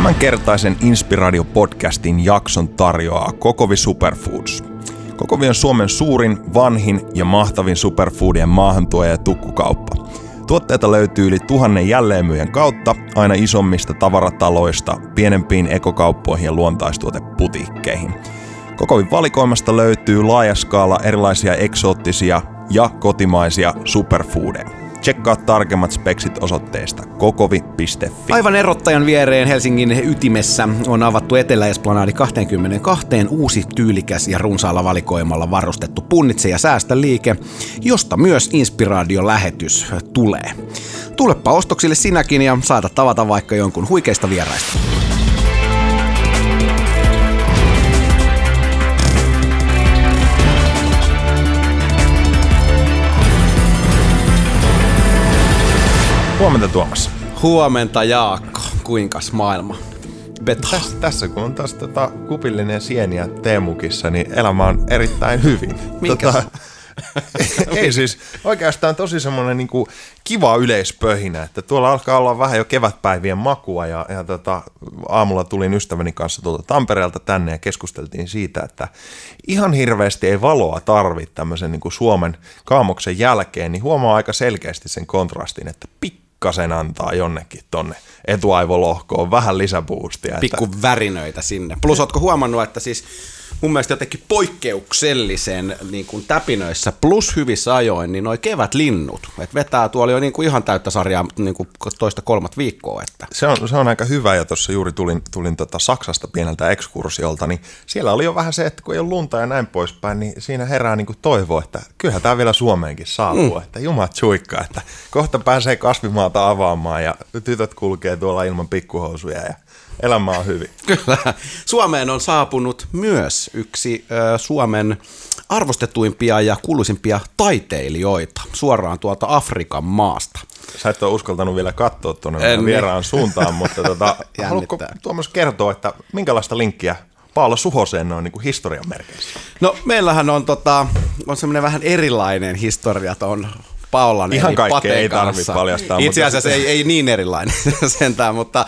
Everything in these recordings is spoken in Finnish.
Tämänkertaisen Inspiradio-podcastin jakson tarjoaa Kokovi Superfoods. Kokovi on Suomen suurin, vanhin ja mahtavin superfoodien maahantuoja ja tukkukauppa. Tuotteita löytyy yli 1000 jälleenmyyjän kautta aina isommista tavarataloista, pienempiin ekokauppoihin ja luontaistuoteputiikkeihin. Kokovin valikoimasta löytyy laaja skaala erilaisia eksoottisia ja kotimaisia superfoodeja. Tsekkaa tarkemmat speksit osoitteesta kokovi.fi. Aivan erottajan viereen Helsingin ytimessä on avattu Eteläesplanadi 22 uusi, tyylikäs ja runsaalla valikoimalla varustettu punnitse ja säästä liike, josta myös Inspiradio-lähetys tulee. Tulepa ostoksille sinäkin ja saata tavata vaikka jonkun huikeista vieraista. Huomenta Tuomas. Huomenta Jaakko. Kuinkas maailma? Tässä kun on taas kupillinen sieniä teemukissa, niin elämä on erittäin hyvin. Ei siis oikeastaan tosi semmoinen niinku kiva yleispöhinä, että tuolla alkaa olla vähän jo kevätpäivien makua ja aamulla tulin ystäväni kanssa tuolta Tampereelta tänne ja keskusteltiin siitä, että ihan hirveästi ei valoa tarvitse tämmöisen niinku Suomen kaamoksen jälkeen, niin huomaa aika selkeästi sen kontrastin, että pikkasen antaa jonnekin tonne etuaivolohkoon vähän lisäboostia. Pikku värinöitä sinne. Plus ootko huomannut, että siis mun mielestä jotenkin poikkeuksellisen niin kuin täpinöissä plus hyvissä ajoin, niin noi kevätlinnut. Et vetää tuolla jo niin kuin ihan täyttä sarjaa niin kuin toista kolmat viikkoa. Että. Se on aika hyvä, ja tuossa juuri tulin Saksasta pieneltä ekskursiolta, niin siellä oli jo vähän se, että kun ei ole lunta ja näin poispäin, niin siinä herää niin kuin toivo, että kyllähän tämä vielä Suomeenkin saapuu, että jumat suikka, että kohta pääsee kasvimaata avaamaan ja tytöt kulkee tuolla ilman pikkuhousuja ja elämä on hyvin. Kyllä. Suomeen on saapunut myös yksi Suomen arvostetuimpia ja kuuluisimpia taiteilijoita suoraan tuolta Afrikan maasta. Sä et ole uskaltanut vielä katsoa tuonne vieraan suuntaan, mutta haluatko Tuomas kertoa, että minkälaista linkkiä Paula Suhoseen on niin kuin historian merkeissä? No meillähän on semmoinen vähän erilainen historia tuon Paulan ihan eli Paten ei kanssa. Paljastaa, itse asiassa mutta ei niin erilainen sentään, mutta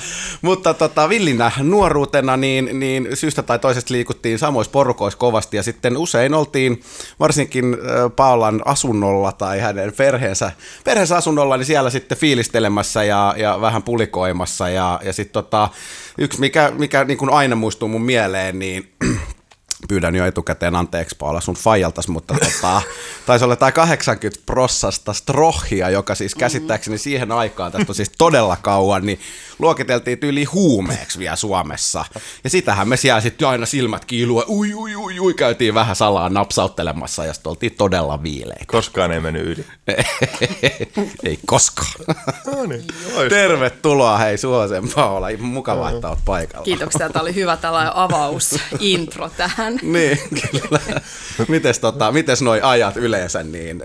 villinä nuoruutena niin syystä tai toisesta liikuttiin samoissa porukoissa kovasti ja sitten usein oltiin varsinkin Paulan asunnolla tai hänen perheensä asunnolla, niin siellä sitten fiilistelemässä ja vähän pulikoimassa ja sitten yksi mikä niin kuin aina muistuu mun mieleen, niin pyydän jo etukäteen anteeksi Paula sun faijaltas, mutta taisi olla 80% strohia, joka siis käsittääkseni siihen aikaan, tästä on siis todella kauan, niin luokiteltiin tyyli huumeeksi vielä Suomessa. Ja sitähän me siellä sitten aina silmät kiilua, ui, käytiin vähän salaa napsauttelemassa ja sitten oltiin todella viileitä. Koskaan ei mennyt yli. Ei koskaan. No niin, tervetuloa hei Suhosen Paula, mukavaa, että olet paikalla. Kiitoksia, tämä oli hyvä tällainen avausintro tähän. Niin, kyllä. Mites noi ajat yleensä, niin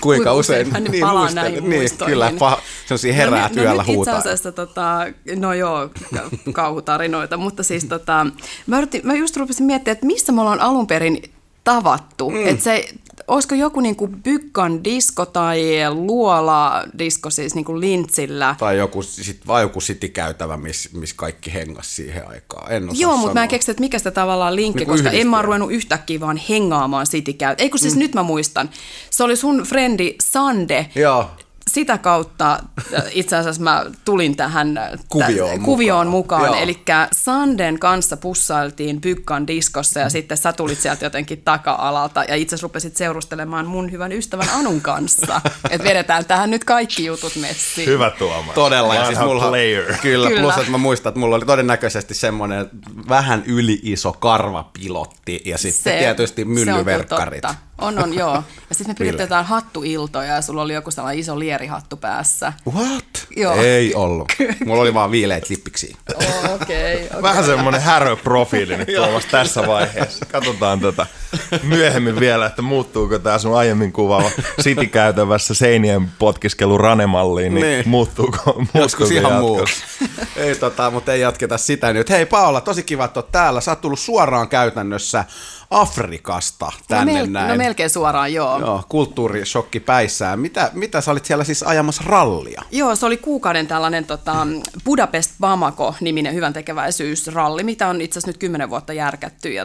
kuinka usein niin palaa näihin muistoihin. Niin, kyllä, sellaisia herää yöllä huutaa. Itse asiassa, kauhutarinoita, mutta siis mä just rupesin miettimään, että missä me ollaan alun perin tavattu, että se olisiko joku niinku Bykkan disko tai luoladisko siis niinku Lintsillä? Tai joku sitikäytävä, missä kaikki hengas siihen aikaan. En osaa sanoa. Mutta mä en keksi, että mikä sitä tavallaan linkki, niin koska en mä ruvennut yhtäkkiä vaan hengaamaan sitikäytävä. Eikö siis nyt mä muistan, se oli sun frendi Sande. Joo. Sitä kautta itse asiassa mä tulin tähän kuvioon mukaan. Elikkä Sanden kanssa pussailtiin Bykkan diskossa ja sitten sä tulit sieltä jotenkin taka-alalta ja itse asiassa rupesit seurustelemaan mun hyvän ystävän Anun kanssa. Että vedetään tähän nyt kaikki jutut messiin. Hyvä Tuomas. Todella. Ja siis mulla, kyllä. Plus, että mä muistan, että mulla oli todennäköisesti semmoinen vähän yli-iso karvapilotti ja sitten tietysti myllyverkkarit. On, joo. Ja sitten me pidettiin jotain hattuiltoja ja sulla oli joku sellainen iso lierihattu päässä. What? Joo. Ei ollut. Mulla oli vaan viileitä lippiksiä. Okay. Vähän semmoinen häröprofiili nyt Tuomas tässä vaiheessa. Katsotaan myöhemmin vielä, että muuttuuko tämä sun aiemmin kuvaava sitikäytävässä seinien potkiskelu ranemalliin, niin muuttuuko joskus ihan muu. Ei mutta ei jatketa sitä nyt. Hei Paula, tosi kiva, että oot täällä. Sä oot tullut suoraan käytännössä Afrikasta tänne näin. No melkein suoraan, joo. Joo, kulttuurishokki päissään. Mitä sä olit siellä siis ajamassa rallia? Joo, se oli kuukauden tällainen Budapest Bamako-niminen hyväntekeväisyysralli, mitä on itse asiassa nyt 10 vuotta järkätty. Ja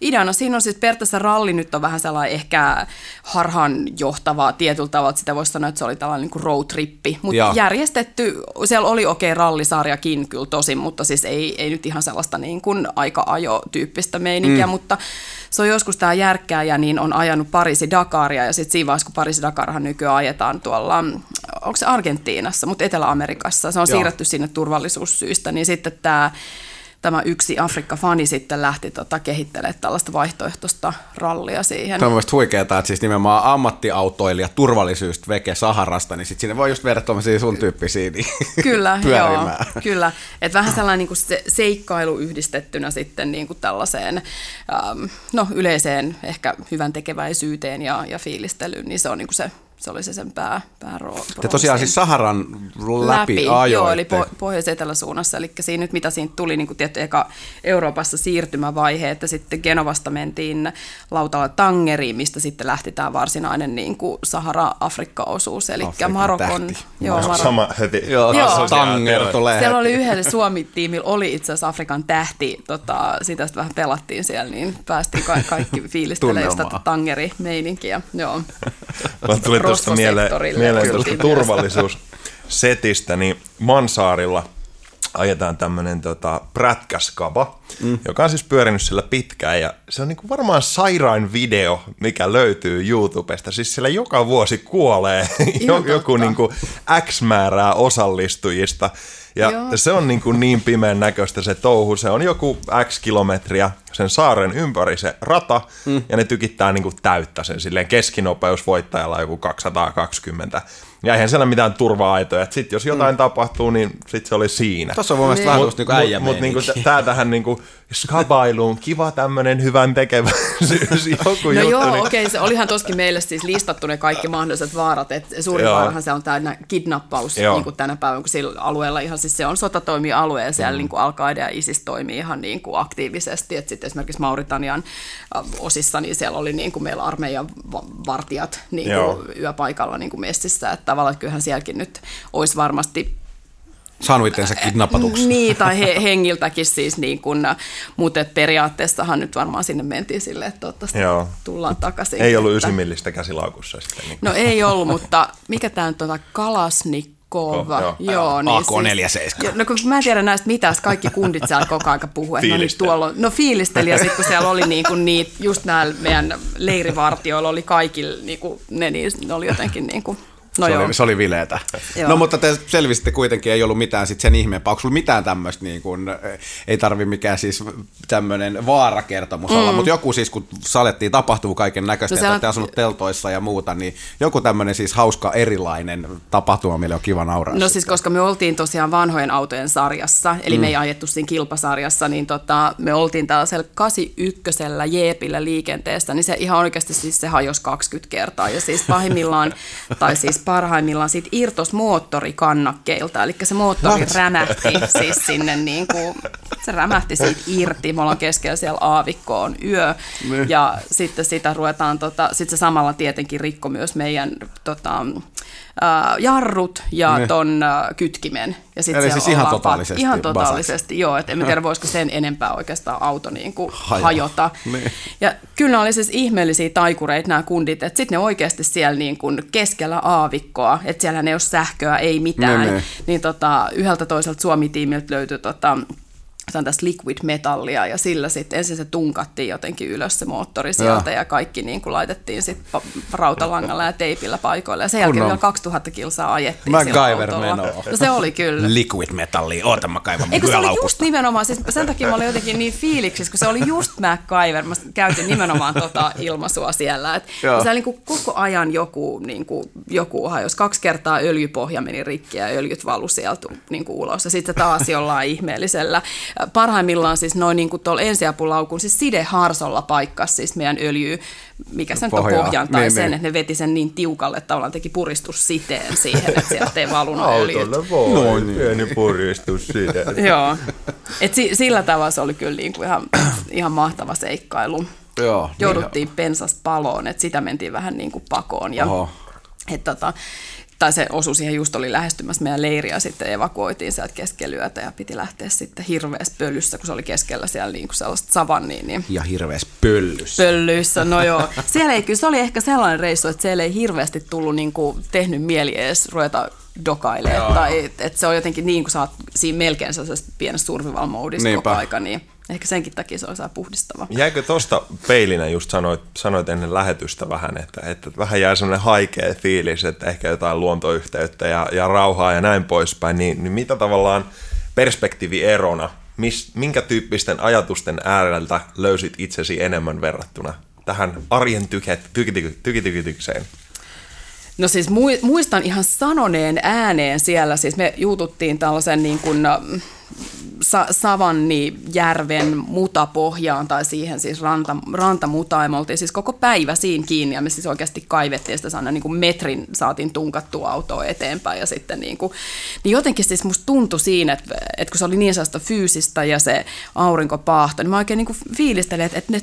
ideana siinä on siis periaatteessa ralli nyt on vähän sellainen ehkä harhaanjohtavaa tietyllä tavalla, sitä voisi sanoa, että se oli tällainen niin kuin roadtrippi. Mutta järjestetty, siellä oli okei rallisarjakin kyllä tosin, mutta siis ei nyt ihan sellaista niin kuin aika-ajo-tyyppistä meininkiä, mutta se on joskus tämä järkkääjä, niin on ajanut Pariisi Dakaria, ja sitten siinä vaiheessa, kun Pariisi Dakarhan nykyään ajetaan tuolla, onko se Argentiinassa, mutta Etelä-Amerikassa, se on siirretty sinne turvallisuussyistä, niin sitten tämä yksi Afrikka-fani sitten lähti kehittelemään tällaista vaihtoehtoista rallia siihen. Tämä on mielestäni huikeaa, että siis nimenomaan ammattiautoilija turvallisuus veke Saharasta, niin sitten sinne voi just viedä tuollaisia sun tyyppisiä niin kyllä, pyörimään. Joo, kyllä. Että vähän sellainen niin kuin seikkailu yhdistettynä sitten niin kuin tällaiseen yleiseen ehkä hyvän tekeväisyyteen ja fiilistelyyn, niin se on niin kuin se oli se sen päärooli. Te tosiaan siis Saharan läpi ajoitte. Joo, eli pohjois-eteläsuunnassa. Eli siinä nyt mitä siinä tuli, niin kuin tietty eka Euroopassa siirtymävaihe, että sitten Genovasta mentiin lautalla Tangeriin, mistä sitten lähti tämä varsinainen niin kuin Sahara-Afrikka-osuus. Eli Marokon. Joo, sama heti. Joo, Tanger tulee heti. Siellä oli yhdellä Suomi-tiimillä oli itse asiassa Afrikan tähti. Sitä sitten vähän pelattiin siellä, niin päästiin kaikki fiilistelemään sitä Tangeri-meininkiä. Joo. Tuli tuosta mieleen tuosta turvallisuussetistä, niin Mansaarilla ajetaan tämmöinen prätkäskaba, joka on siis pyörinyt sillä pitkään, ja se on niin kuin varmaan sairain video, mikä löytyy YouTubesta. Siis siellä joka vuosi kuolee joku niin kuin X määrää osallistujista, ja se on niin pimeän näköistä se touhu. Se on joku X kilometriä sen saaren ympäri se rata, ja ne tykittää niin kuin täyttä sen silleen keskinopeusvoittajalla joku 220. Ja eihän siellä mitään turva-aitoja. Sitten jos jotain tapahtuu, niin sitten se oli siinä. Tuossa on mun mielestä vähän niinku äijä meininki. Mutta tää tähän niinku skabailuun, kiva tämmönen hyvän tekeväisyys joku juttu. No joo, okei, se olihan toskin meille siis listattu ne kaikki mahdolliset vaarat. Et suurin vaarahan se on täynnä kidnappaus niinku tänä päivänä, kun sillä alueella ihan siis se on sotatoimialue, ja siellä niinku Al-Qaida ja ISIS toimii ihan niinku aktiivisesti. Et sitten esimerkiksi Mauritanian osissa, niin siellä oli niinku meillä armeijan vartijat niinku yöpaikalla niinku messissä, että tavallaan kyllähän sielläkin nyt olisi varmasti saanut itsensä kidnappatuksi. Niin, tai hengiltäkin siis, niin kun, mutta periaatteessahan nyt varmaan sinne mentiin silleen, että toivottavasti tullaan takaisin. Ei ollut 9 millistä käsilaukussa sitten. Niin. No ei ollut, mutta mikä tämä nyt Kalasnik? Joo, niin siis, no kun mä en tiedä näistä mitään, kaikki kundit siellä koko ajan puhuu, että no fiilisteli, ja sitten kun siellä oli niinku niitä, just näillä meidän leirivartioilla oli kaikilla, niinku, ne oli jotenkin niinku. No se oli vileetä. Joo. No mutta te selvisitte kuitenkin, ei ollut mitään sit sen ihmeempää. Onko sulla mitään tämmöistä, niin ei tarvi mikään siis tämmöinen vaarakertomus olla, mutta joku siis kun salettiin tapahtuu kaiken näköistä, että olette asunut teltoissa ja muuta, niin joku tämmöinen siis hauska erilainen tapahtuma, mille on kiva nauraa. No siis koska me oltiin tosiaan vanhojen autojen sarjassa, eli me ei ajettu siinä kilpasarjassa, niin me oltiin tällaisella 81 jeepillä liikenteessä, niin se ihan oikeasti siis se hajosi 20 kertaa, ja siis pahimmillaan, tai siis parhaimmillaan siitä irtos moottori kannakkeilta, eli se moottori rämähti siis sinne niin kuin, se rämähti siitä irti, me ollaan keskellä siellä aavikkoon yö, ja sitten sitä ruvetaan, sitten se samalla tietenkin rikko myös meidän jarrut ja ton kytkimen. Ja sitten siellä siis ihan totaalisesti joo, että en tiedä voisiko sen enempää oikeastaan auto niin kuin hajota. Ja kyllä oli siis ihmeellisiä taikureita nämä kundit, että sitten ne oikeasti siellä niin kuin keskellä aavikkoa, että siellä ei ole sähköä, ei mitään, niin yhdeltä toiselta Suomi-tiimiltä löytyi se on tässä liquid-metallia, ja sillä sitten ensin se tunkattiin jotenkin ylös se moottori sieltä, ja kaikki niin kuin laitettiin sitten rautalangalla ja teipillä paikoilla, ja sen jälkeen vielä 2000 kilsaa ajettiin sillä autolla. No se oli kyllä. Liquid-metallia, ootan mä kaivan mun yölaukusta. Se oli just nimenomaan, siis sen takia mä olin jotenkin niin fiiliksissä, kun se oli just MacGyver, mä käytin nimenomaan ilmaisua siellä, että se oli niin koko ajan joku hajos, 2 kertaa öljypohja meni rikki ja öljyt valu sieltä niin kuin ulos, ja sitten taas jollain ihmeellisellä. Parhaimmillaan siis noin niin kuin tuolla ensiapulaukun, siis sideharsolla paikkas siis meidän öljyä, mikä sen nyt pohjan tai sen, että ne veti sen niin tiukalle, että tavallaan teki puristussiteen siihen, että sieltä ei valunut öljyt. Autolle voi, pieni puristusside. Joo, että sillä tavalla se oli kyllä niin kuin ihan mahtava seikkailu. Joo, jouduttiin niin pensaspaloon, että sitä mentiin vähän niin kuin pakoon. Ja, tai se osu siihen just oli lähestymässä meidän leiriä, sitten evakuoitiin sieltä keskelyötä ja piti lähteä sitten hirveässä pölyssä, kun se oli keskellä siellä niin kuin sellaista savannia. Niin ja hirveässä pöllyssä. Pöllyssä, no joo. Siellä ei, kyllä se oli ehkä sellainen reissu, että siellä ei hirveästi tullut niin kuin tehnyt mieli edes ruveta dokailemaan. Tai että se on jotenkin niin kuin sä oot siinä melkein sellaisessa pienessä survival moodissa koko aika, niin ehkä senkin takia se on saa puhdistava. Jäikö tuosta peilinä, just sanoit ennen lähetystä vähän, että vähän jää semmoinen haikea fiilis, että ehkä jotain luontoyhteyttä ja rauhaa ja näin poispäin, niin mitä tavallaan perspektiivierona, minkä tyyppisten ajatusten ääreltä löysit itsesi enemmän verrattuna tähän arjen tykitykseen? No siis muistan ihan sanoneen ääneen siellä, siis me juututtiin tällaisen niin kuin Savannijärven mutapohjaan tai siihen siis rantamutaan. Me oltiin siis koko päivä siinä kiinni ja me siis oikeasti kaivettiin sitä aina niin kuin metrin saatiin tunkattua autoa eteenpäin ja sitten niin jotenkin siis musta tuntui siinä, että kun se oli niin sellaista fyysistä ja se aurinko paahtoi, niin mä oikein niin kuin fiilistelin, että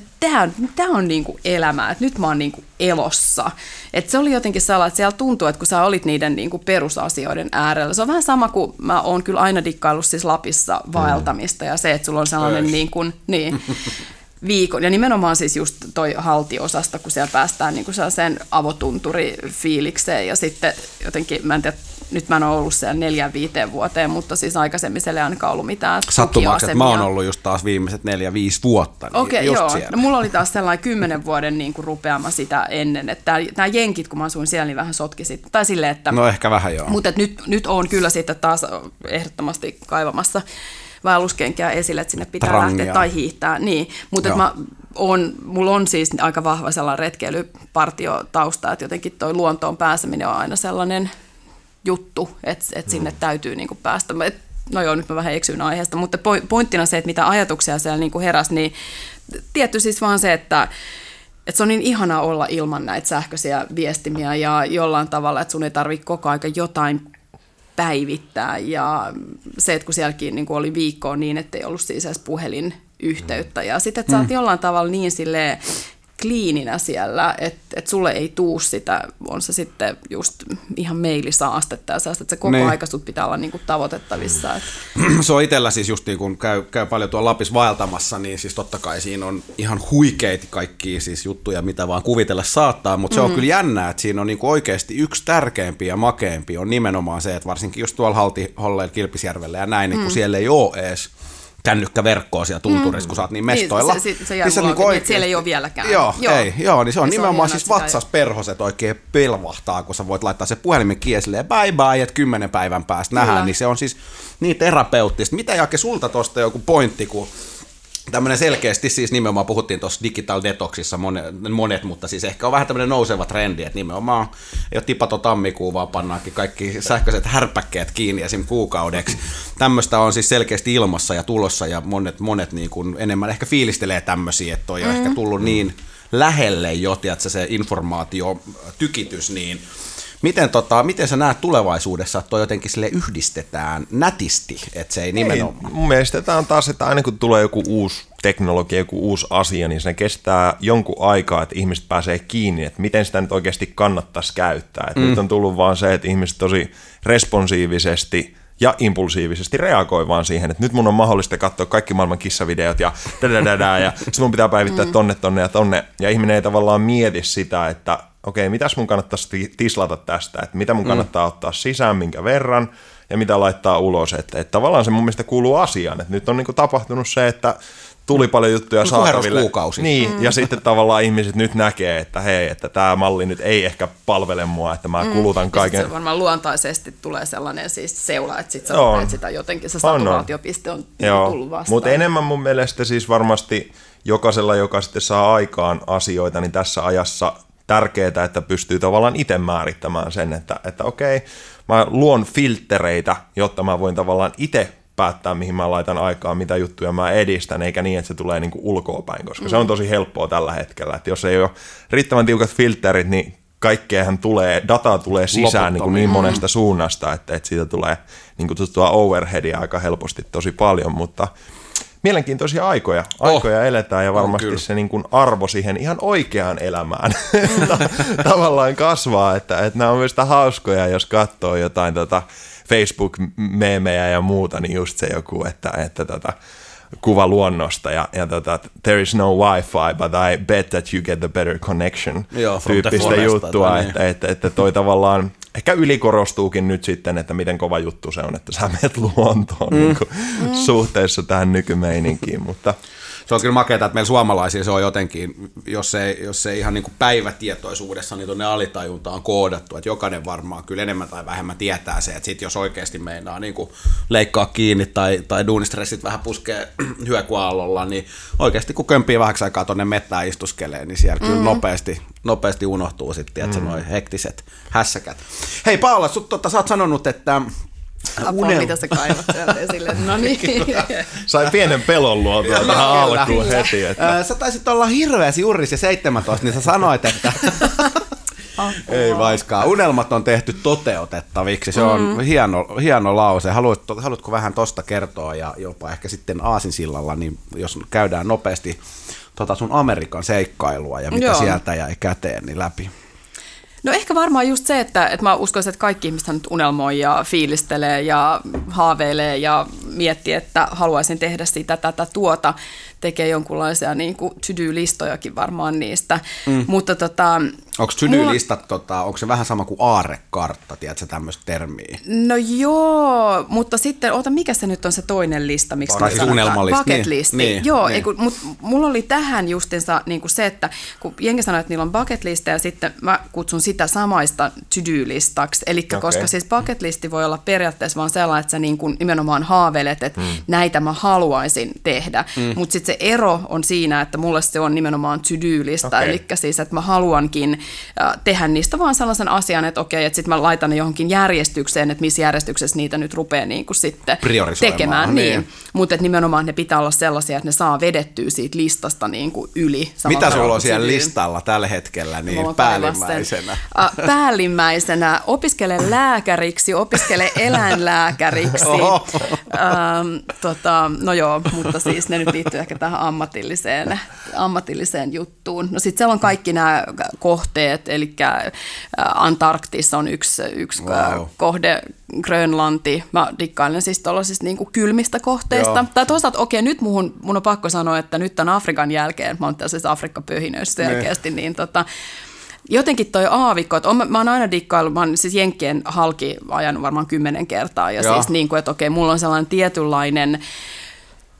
tämä on niin kuin elämää, että nyt mä oon niin kuin elossa. Että se oli jotenkin sellainen, että siellä tuntuu, että kun sä olit niiden niin kuin perusasioiden äärellä. Se on vähän sama kuin mä oon kyllä aina dikkaillut siis Lapissa vaeltamista ja se, että sulla on sellainen niin kuin, niin, viikon. Ja nimenomaan siis just toi Halti-osasta, kun siellä päästään niin kuin sellaiseen avotunturifiilikseen ja sitten jotenkin, mä en tiedä, nyt mä en ole ollut siellä 4-5 vuoteen, mutta siis aikaisemmin siellä ei ainakaan ollut mitään tukiasemia. Sattumaksi, että mä oon ollut just taas viimeiset 4-5 vuotta. Niin okei, just joo. Siellä. No, mulla oli taas sellainen 10 vuoden niin kuin rupeama sitä ennen, että nämä jenkit, kun mä asuin siellä, niin vähän sotki sitten. Tai silleen, että... No ehkä vähän joo. Mutta nyt oon kyllä sitten taas ehdottomasti kaivamassa vaelluskenkiä esille, että sinne pitää lähteä tai hiihtää. Niin, mutta mulla on siis aika vahva sellainen retkeilypartiotausta, että jotenkin toi luontoon pääseminen on aina sellainen juttu, että sinne täytyy niinku päästä. No joo, nyt mä vähän eksyin aiheesta, mutta pointtina se, että mitä ajatuksia siellä niinku heräsi, niin tietty siis vaan se, että se on niin ihanaa olla ilman näitä sähköisiä viestimiä ja jollain tavalla, että sun ei tarvitse koko aika jotain päivittää ja se, että kun sielläkin niin kuin oli viikkoa niin, ettei ollut siis edes puhelinyhteyttä ja sitten, että sä oot jollain tavalla niin silleen kliininä siellä, että sulle ei tuu sitä, on se sitten just ihan mailisaastetta ja säästä, että se koko aika sut pitää olla niin kuin tavoitettavissa. Se on itsellä siis just niin kun käy paljon tuolla Lapissa vaeltamassa, niin siis totta kai siinä on ihan huikeita kaikkia siis juttuja, mitä vaan kuvitella saattaa, mutta se on kyllä jännää, että siinä on niin kuin oikeasti yksi tärkeämpi ja makeampi on nimenomaan se, että varsinkin just tuolla Haltiholleilla, Kilpisjärvellä ja näin, niin kun siellä ei ole edes kännykkäverkkoa siellä tunturissa, kun sä oot niin mestoilla. Se jää niin että siellä ei ole vieläkään. Joo, niin se on nimenomaan siis vatsasperhoset oikein pelvahtaa, kun sä voit laittaa se puhelimen kiesille ja bye, että 10 päivän päästä nähdään, niin se on siis niin terapeuttista. Mitä Jake sulta tuosta joku pointti, kun tämmöinen selkeästi siis nimenomaan puhuttiin tuossa digital detoxissa monet, mutta siis ehkä on vähän tämmöinen nouseva trendi, että nimenomaan ei ole tipaton tammikuun, vaan pannaankin kaikki sähköiset härpäkkeet kiinni esim. Kuukaudeksi. Tämmöistä on siis selkeästi ilmassa ja tulossa ja monet niin kuin enemmän ehkä fiilistelee tämmöisiä, että on jo ehkä tullut niin lähelle jo, tiedätkö, se informaatiotykitys, niin miten sä näet tulevaisuudessa, että toi jotenkin sille yhdistetään nätisti, että se ei nimenomaan... Mun mielestä tämä on taas, että aina kun tulee joku uusi teknologia, joku uusi asia, niin se kestää jonkun aikaa, että ihmiset pääsee kiinni, että miten sitä nyt oikeasti kannattaisi käyttää. Että nyt on tullut vaan se, että ihmiset tosi responsiivisesti ja impulsiivisesti reagoi vaan siihen, että nyt mun on mahdollista katsoa kaikki maailman kissavideot ja ja sit mun pitää päivittää tonne ja tonne. Ja ihminen ei tavallaan mieti sitä, että okei, mitäs mun kannattaisi tislata tästä, että mitä mun kannattaa ottaa sisään, minkä verran, ja mitä laittaa ulos. Että tavallaan se mun mielestä kuuluu asiaan, että nyt on niinku tapahtunut se, että tuli paljon juttuja saataville. Niin, ja sitten tavallaan ihmiset nyt näkee, että hei, että tämä malli nyt ei ehkä palvele mua, että mä kulutan kaiken. Se varmaan luontaisesti tulee sellainen siis seula, että sit sä näet sitä jotenkin, se saturaatiopiste on tullut vastaan. Mutta enemmän mun mielestä siis varmasti jokaisella, joka sitten saa aikaan asioita, niin tässä ajassa tärkeää, että pystyy tavallaan itse määrittämään sen, että okei, mä luon filttereitä, jotta mä voin tavallaan itse päättää, mihin mä laitan aikaa, mitä juttuja mä edistän, eikä niin, että se tulee niinku ulkoopäin, koska se on tosi helppoa tällä hetkellä. Että jos ei ole riittävän tiukat filterit, niin kaikkeahan tulee, dataa tulee sisään niin monesta suunnasta, että siitä tulee niin kutsuttua overheadia aika helposti tosi paljon, mutta... mielenkiintoisia aikoja. Aikoja eletään ja varmasti se niin kuin arvo siihen ihan oikeaan elämään tavallaan kasvaa. Että nämä on myös sitä hauskoja, jos katsoo jotain Facebook-meemejä ja muuta, niin just se joku, että kuva luonnosta ja there is no wifi, but I bet that you get the better connection tyyppistä juttua, niin. että toi tavallaan ehkä ylikorostuukin nyt sitten, että miten kova juttu se on, että sä menet luontoon niin kuin suhteessa tähän nykymeininkiin, mutta se on kyllä makeata, että meillä suomalaisia se on jotenkin, jos ei ihan niin kuin päivätietoisuudessa, niin tuonne alitajuntaan on koodattu, että jokainen varmaan kyllä enemmän tai vähemmän tietää se, että sit jos oikeasti meinaa niin kuin leikkaa kiinni tai duunistressit vähän puskee hyökuaallolla, niin oikeasti kun kömpii vähäksi aikaa tuonne mettään istuskelee, niin siellä kyllä nopeasti unohtuu sitten, että nuo hektiset hässäkät. Hei Paula, sä oot sanonut, että Apua, mitä sä kaivat sieltä esille? No niin. Sai pienen pelon luotua tähän alkuun heti. Että sä taisit olla hirveäsi urris ja 17, niin sä sanoit, että ei vaiskaan. Unelmat on tehty toteutettaviksi. Se on hieno lause. Haluatko vähän tosta kertoa ja jopa ehkä sitten aasinsillalla, niin jos käydään nopeasti sun Amerikan seikkailua ja mitä sieltä jäi käteen, niin läpi. No ehkä varmaan just se, että mä uskoisin, että kaikki ihmiset nyt unelmoi ja fiilistelee ja haaveilee ja miettii, että haluaisin tehdä sitä, tätä, tuota. Tekee jonkunlaisia niin kuin to-do-listojakin varmaan niistä. Mutta onko to-do-listat, onko se vähän sama kuin aarrekartta, tiedätkö tämmöistä termiä? No joo, mutta sitten, mikä se nyt on se toinen lista? Miksi bucket-listi. Niin, joo, niin. Mutta mulla oli tähän justinsa niin kuin se, että kun jengi sanoi, että niillä on bucket-lista ja sitten mä kutsun sitä samaista to-do-listaksi. Eli koska siis bucket-listi voi olla periaatteessa vaan sellainen, että sä niin kuin nimenomaan haaveilet, että näitä mä haluaisin tehdä, mutta sitten se ero on siinä, että mulle se on nimenomaan to-do-lista, eli siis, että mä haluankin tehdä niistä vaan sellaisen asian, että että sitten mä laitan ne johonkin järjestykseen, että missä järjestyksessä niitä nyt rupeaa niin kuin sitten tekemään. Niin. Mutta nimenomaan ne pitää olla sellaisia, että ne saa vedettyä siitä listasta niin kuin yli. Mitä sulla on siellä listalla tällä hetkellä niin päällimmäisenä? Päällimmäisenä opiskele lääkäriksi, opiskele eläinlääkäriksi. No joo, mutta siis ne nyt liittyy ehkä tähän ammatilliseen juttuun. No sitten siellä on kaikki nämä kohteet, eli Antarktis on yksi kohde, Grönlanti. Mä dikkailen siis tuollaisista niinku kylmistä kohteista. Joo. Tai toisaalta nyt mun on pakko sanoa, että nyt on Afrikan jälkeen, mä oon tällaisessa Afrikka-pöhinöissä selkeästi, niin jotenkin toi aavikko, että mä oon aina dikkaillut, mä oon siis Jenkkien halki ajanut varmaan 10 kertaa, ja siis niin kuin, että mulla on sellainen tietynlainen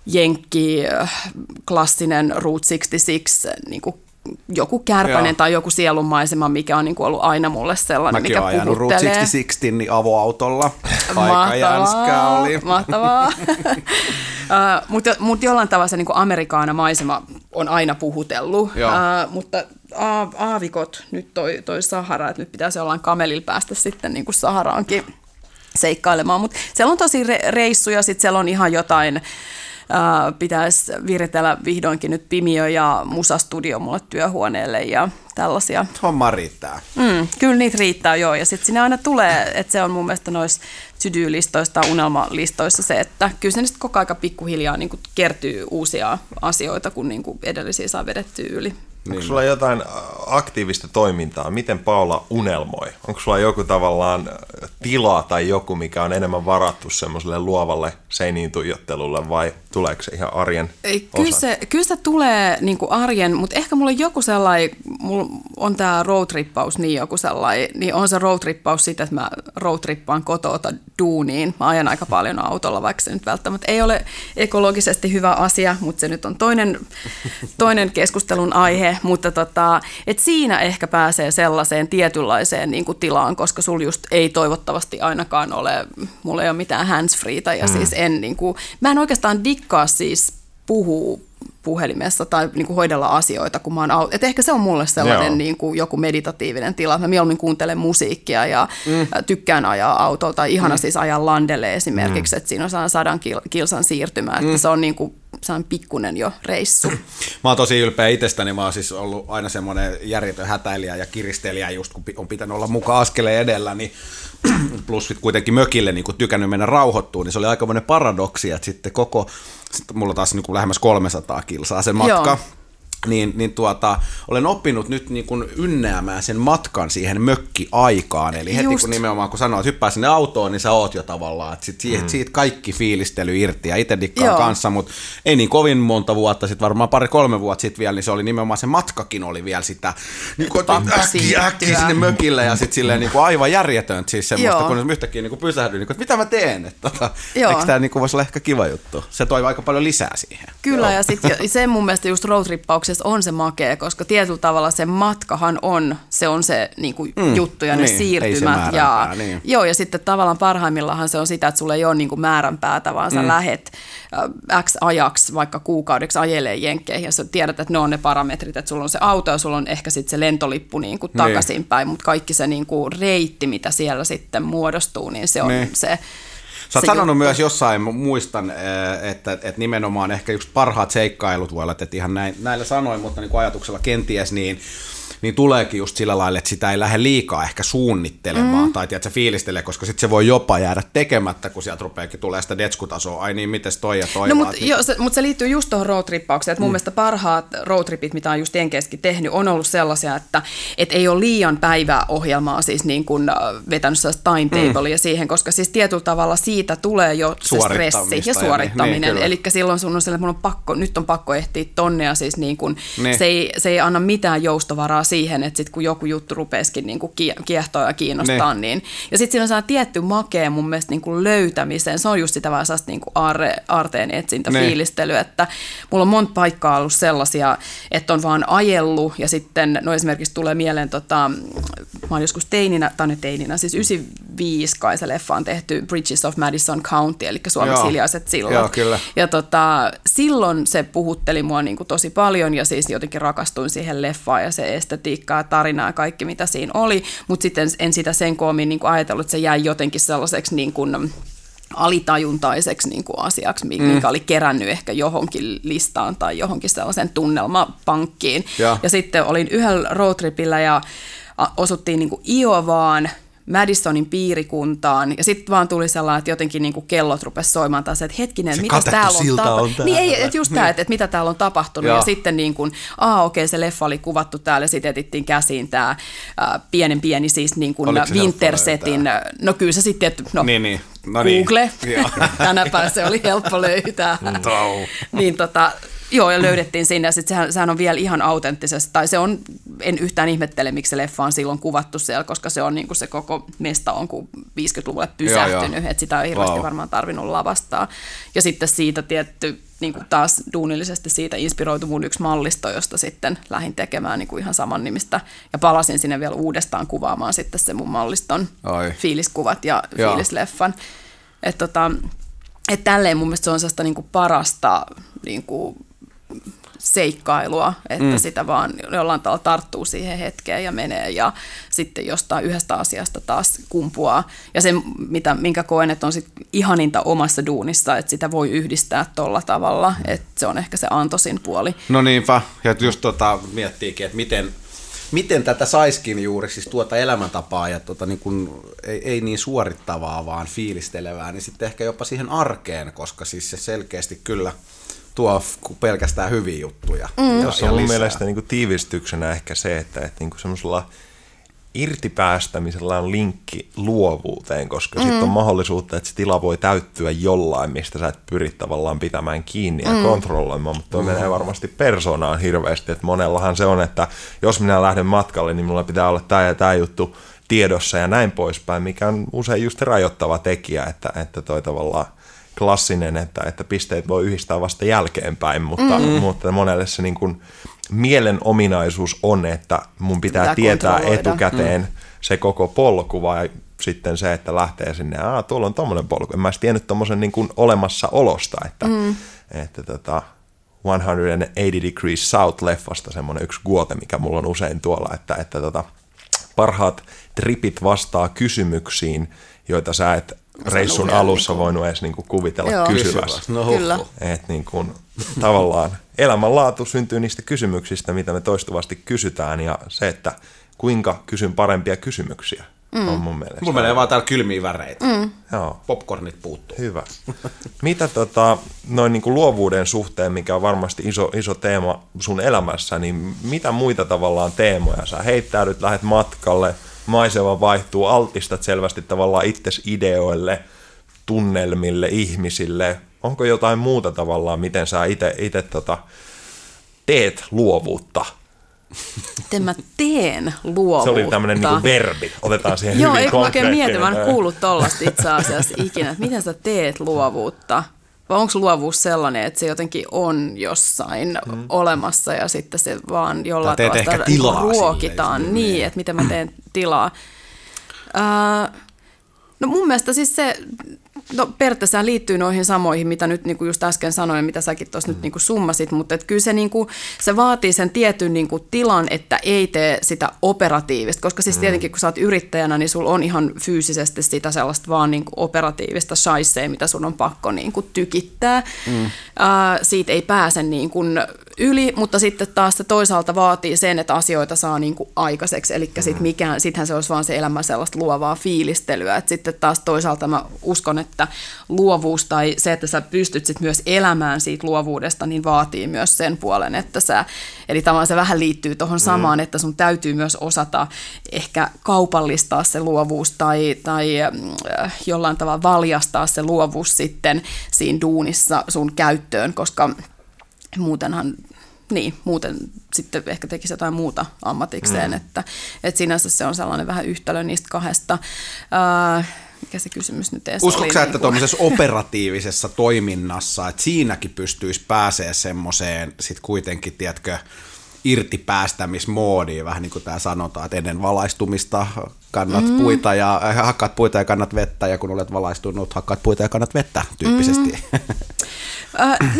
jenkki, klassinen Route 66, niin kuin joku kärpänen tai joku sielunmaisema, mikä on niin kuin ollut aina mulle sellainen, mikä puhuttelee. Mäkin olen ajanut Route 66 niin avoautolla. Aika jänskää oli. Mahtavaa. Mutta jollain tavalla se niin kuin amerikaana maisema on aina puhutellut, mutta aavikot, nyt toi Sahara, että nyt pitäisi jollain kamelilla päästä sitten niin kuin Saharaankin seikkailemaan, mutta siellä on tosi reissuja, sitten siellä on ihan jotain. Pitäisi viritellä vihdoinkin nyt Pimiö ja Musastudio mulle työhuoneelle ja tällaisia. Homma riittää. Kyllä niitä riittää, joo. Ja sitten sinne aina tulee, että se on mun mielestä noissa to-do-listoissa tai unelmalistoissa se, että kyllä se sitten koko aika pikkuhiljaa niin kuin kertyy uusia asioita, kun niin kuin edellisiä saa vedettyä yli. Onko sulla jotain aktiivista toimintaa? Miten Paula unelmoi? Onko sulla joku tavallaan tila tai joku, mikä on enemmän varattu semmoiselle luovalle seiniin tuijottelulle vai tuleeko se ihan arjen osa? Kyllä se tulee niin kuin arjen, mutta ehkä mulla on joku sellainen, mulla on tämä roadtrippaus, niin joku sellainen, niin on se roadtrippaus sitä, että mä roadtrippaan kotoa duuniin. Mä ajan aika paljon autolla, vaikka se nyt välttämättä ei ole ekologisesti hyvä asia, mutta se nyt on toinen keskustelun aihe. Mutta et siinä ehkä pääsee sellaiseen tietynlaiseen niin kuin tilaan, koska sul just ei toivottavasti ainakaan ole, mulla ei ole mitään handsfreetä ja siis mä en oikeastaan dikkaa siis puhua puhelimessa tai niin kuin hoidella asioita, kun mä oon et ehkä se on mulle sellainen niin kuin joku meditatiivinen tila, mä mieluummin kuuntelen musiikkia ja tykkään ajaa autoa tai ihana siis ajaa landelle esimerkiksi, että siinä on 100 kilsan siirtymä, että se on niin kuin saan pikkunen jo reissu. Mä oon tosi ylpeä itsestäni, mä oon siis ollut aina semmoinen järjetön hätäilijä ja kiristelijä, just kun on pitänyt olla mukaan askeleen edellä, niin plus kuitenkin mökille niin kun tykännyt mennä rauhoittuun, niin se oli aikamoinen paradoksi, että sitten mulla taas niin lähemmäs 300 kilsaa se matka. Joo. Niin, olen oppinut nyt niin kuin ynnäämään sen matkan siihen mökkiaikaan, eli heti kun nimenomaan kun sanoo, että hyppää sinne autoon, niin sä oot jo tavallaan, että siitä kaikki fiilistely irti ja itse dikkaan kanssa, mutta ei niin kovin monta vuotta sitten, varmaan 2-3 vuotta sitten vielä, niin se oli nimenomaan se matkakin oli vielä sitä, niin kuin äkkiä sinne mökille ja sitten silleen niin kuin aivan järjetöntä siis semmoista, kun yhtäkkiä niin kuin pysähdyin, niin kuin, että mitä mä teen, että eikö tämä niin kuin voisi olla ehkä kiva juttu, se toi aika paljon lisää siihen. Kyllä, ja sitten se mun mielestä just roadtrippauksessa on se makea, koska tietyllä tavalla se matkahan on se niinku juttu ja ne siirtymät. Ja, niin. Joo, ja sitten tavallaan parhaimmillaanhan se on sitä, että sulla ei ole niinku määränpäätä, vaan sä lähet X ajaksi, vaikka kuukaudeksi ajelee jenkkeihin, ja sä tiedät, että ne on ne parametrit, että sulla on se auto ja sulla on ehkä sitten se lentolippu niinku takaisinpäin, mutta kaikki se niinku reitti, mitä siellä sitten muodostuu, niin se on se. Sä oot sanonut myös jossain, muistan, että nimenomaan ehkä yksi parhaat seikkailut voi olla, että ihan näillä sanoin, mutta niin kuin ajatuksella kenties, niin tuleekin just sillä lailla, että sitä ei lähde liikaa ehkä suunnittelemaan tai tiedätkö, fiilistelee, koska sitten se voi jopa jäädä tekemättä, kun sieltä rupeekin tulee sitä detskutasoa, ai niin, mites toi ja toi. No, mutta se liittyy just tuohon roadtrippaukseen, että mun mielestä parhaat roadtripit, mitä on just Jenkeissäkin tehnyt, on ollut sellaisia, että ei ole liian päiväohjelmaa siis niin kuin vetänyt sellaista timetableja siihen, koska siis tietyllä tavalla siitä tulee jo se stressi ja suorittaminen, niin, eli silloin sun on sellainen, että nyt on pakko ehtiä tonne ja siis niin kuin, se ei anna mitään joustovaraa siihen, että sit kun joku juttu rupeeskin niinku kiehtoo ja kiinnostaa, niin. Ja sitten siinä on sellainen tietty makea mun mielestä niinku löytämiseen. Se on just sitä vähän sellaista niinku aarteen etsintä fiilistelyä, että mulla on monta paikkaa ollut sellaisia, että on vaan ajellut ja sitten, no esimerkiksi tulee mieleen, mä oon joskus siis 95 kai se leffa on tehty Bridges of Madison County, eli Suomessa hiljaiset sillat. Joo, kyllä. Ja silloin se puhutteli mua niinku tosi paljon ja siis jotenkin rakastuin siihen leffaan ja se estetiikkaa, tarinaa, kaikki mitä siinä oli, mutta sitten en sitä sen koomin niin kuin ajatellut, että se jäi jotenkin sellaiseksi niin kuin alitajuntaiseksi niin kuin asiaksi, mikä oli kerännyt ehkä johonkin listaan tai johonkin sellaisen tunnelmapankkiin. Ja sitten olin yhdellä roadtripillä ja osuttiin niin kuin Iovaan, Madisonin piirikuntaan, ja sitten vaan tuli sellainen, että jotenkin niinku kellot rupesi soimaan taas, että hetkinen, mitä täällä on tapahtunut. Niin ei, että just tämä, että mitä täällä on tapahtunut, ja sitten niin kuin, se leffa oli kuvattu täällä, ja sitten etittiin käsiin tämä pieni siis niin kuin Wintersetin, no kyllä se sitten, että Google, tänäpä se oli helppo löytää. Niin joo, ja löydettiin sinne, ja sitten sehän on vielä ihan autenttisessa, tai se on, en yhtään ihmettele, miksi se leffa on silloin kuvattu siellä, koska se on niin kuin se koko mesta on 50-luvulle pysähtynyt, että sitä on hirveästi varmaan tarvinnut lavastaa. Ja sitten siitä tietty, niin kuin taas duunillisesti siitä inspiroitu mun yksi mallisto, josta sitten lähdin tekemään niin kuin ihan saman nimistä, ja palasin sinne vielä uudestaan kuvaamaan sitten se mun malliston fiiliskuvat ja fiilisleffan. Että tälleen mun mielestä se on sellaista niin kuin parasta niin kuin seikkailua, että sitä vaan jollain tavalla tarttuu siihen hetkeen ja menee ja sitten jostain yhdestä asiasta taas kumpuaa. Ja se, minkä koen, että on sit ihaninta omassa duunissa, että sitä voi yhdistää tolla tavalla, että se on ehkä se antoisin puoli. No niinpä, ja just miettiikin, että miten tätä saisikin juuri, siis elämäntapaa ja niin kun, ei niin suorittavaa, vaan fiilistelevää, niin sitten ehkä jopa siihen arkeen, koska siis se selkeästi kyllä tuo pelkästään hyviä juttuja. Tuossa on mun mielestä niin kuin tiivistyksenä ehkä se, että niin kuin semmoisella irtipäästämisellä on linkki luovuuteen, koska sitten on mahdollisuutta, että se tila voi täyttyä jollain, mistä sä et pyri tavallaan pitämään kiinni ja kontrolloimaan, mutta tuo menee varmasti persoonaan hirveästi, että monellahan se on, että jos minä lähden matkalle, niin minulla pitää olla tämä ja tämä juttu tiedossa ja näin poispäin, mikä on usein just rajoittava tekijä, että toi tavallaan klassinen, että pisteet voi yhdistää vasta jälkeenpäin, mutta monelle se niin kuin mielen ominaisuus on, että mun pitää tietää etukäteen se koko polku, vai sitten se, että lähtee sinne, tuolla on tommoinen polku. En mä olisi tiennyt tommosen niin kuin olemassaolosta, että 180 Degrees South-leffasta semmoinen yksi guote, mikä mulla on usein tuolla, että parhaat tripit vastaa kysymyksiin, joita sä et reissun alussa voinut edes niinku kuvitella kysyvässä. No, että niinku, tavallaan elämänlaatu syntyy niistä kysymyksistä, mitä me toistuvasti kysytään, ja se, että kuinka kysyn parempia kysymyksiä on mun mielestä. Mun menee vaan täällä kylmiä väreitä. Joo. Popcornit puuttuu. Hyvä. Mitä noin niinku luovuuden suhteen, mikä on varmasti iso teema sun elämässä, niin mitä muita tavallaan teemoja sä heittäydyt, lähet matkalle, maisema vaihtuu, altistat selvästi tavallaan itsesi ideoille, tunnelmille, ihmisille. Onko jotain muuta tavallaan, miten sä itse teet luovuutta? Miten mä teen luovuutta? Se oli tämmöinen niinku verbi. Otetaan siihen hyvin konkreettinen. Joo, eikö oikein mietin, mä en kuullut tollaista itse asiassa ikinä. Miten sä teet luovuutta? Vai onko luovuus sellainen, että se jotenkin on jossain olemassa ja sitten se vaan jollain tavalla ruokitaan sille, niin, että miten mä teen tilaa? No mun mielestä siis se periaatteessa liittyy noihin samoihin, mitä nyt niinku just äsken sanoin, mitä säkin tuossa nyt niinku summasit, mutta et kyllä se, niinku, se vaatii sen tietyn niinku tilan, että ei tee sitä operatiivista, koska siis tietenkin kun sä oot yrittäjänä, niin sulla on ihan fyysisesti sitä sellaista vaan niinku operatiivista shaisea, mitä sun on pakko niinku tykittää. Siitä ei pääse niinku yli, mutta sitten taas se toisaalta vaatii sen, että asioita saa niinku aikaiseksi, eli sittenhän se olisi vaan se elämä sellaista luovaa fiilistelyä, että sitten taas toisaalta mä uskon, että luovuus tai se, että sä pystyt sit myös elämään siitä luovuudesta, niin vaatii myös sen puolen, että eli tavallaan se vähän liittyy tuohon samaan, että sun täytyy myös osata ehkä kaupallistaa se luovuus tai jollain tavalla valjastaa se luovuus sitten siinä duunissa sun käyttöön, koska muuten sitten ehkä tekisi jotain muuta ammatikseen, että sinänsä se on sellainen vähän yhtälö niistä kahdesta. Mikä se kysymys nyt edes oli? Uskotko sä, että tuollaisessa operatiivisessa toiminnassa, että siinäkin pystyisi pääsee semmoiseen sitten kuitenkin, tiedätkö, irtipäästämismoodiin, vähän niin kuin tämä sanotaan, että ennen valaistumista kannat puita ja hakkaat puita ja kannat vettä, ja kun olet valaistunut, hakkaat puita ja kannat vettä tyyppisesti.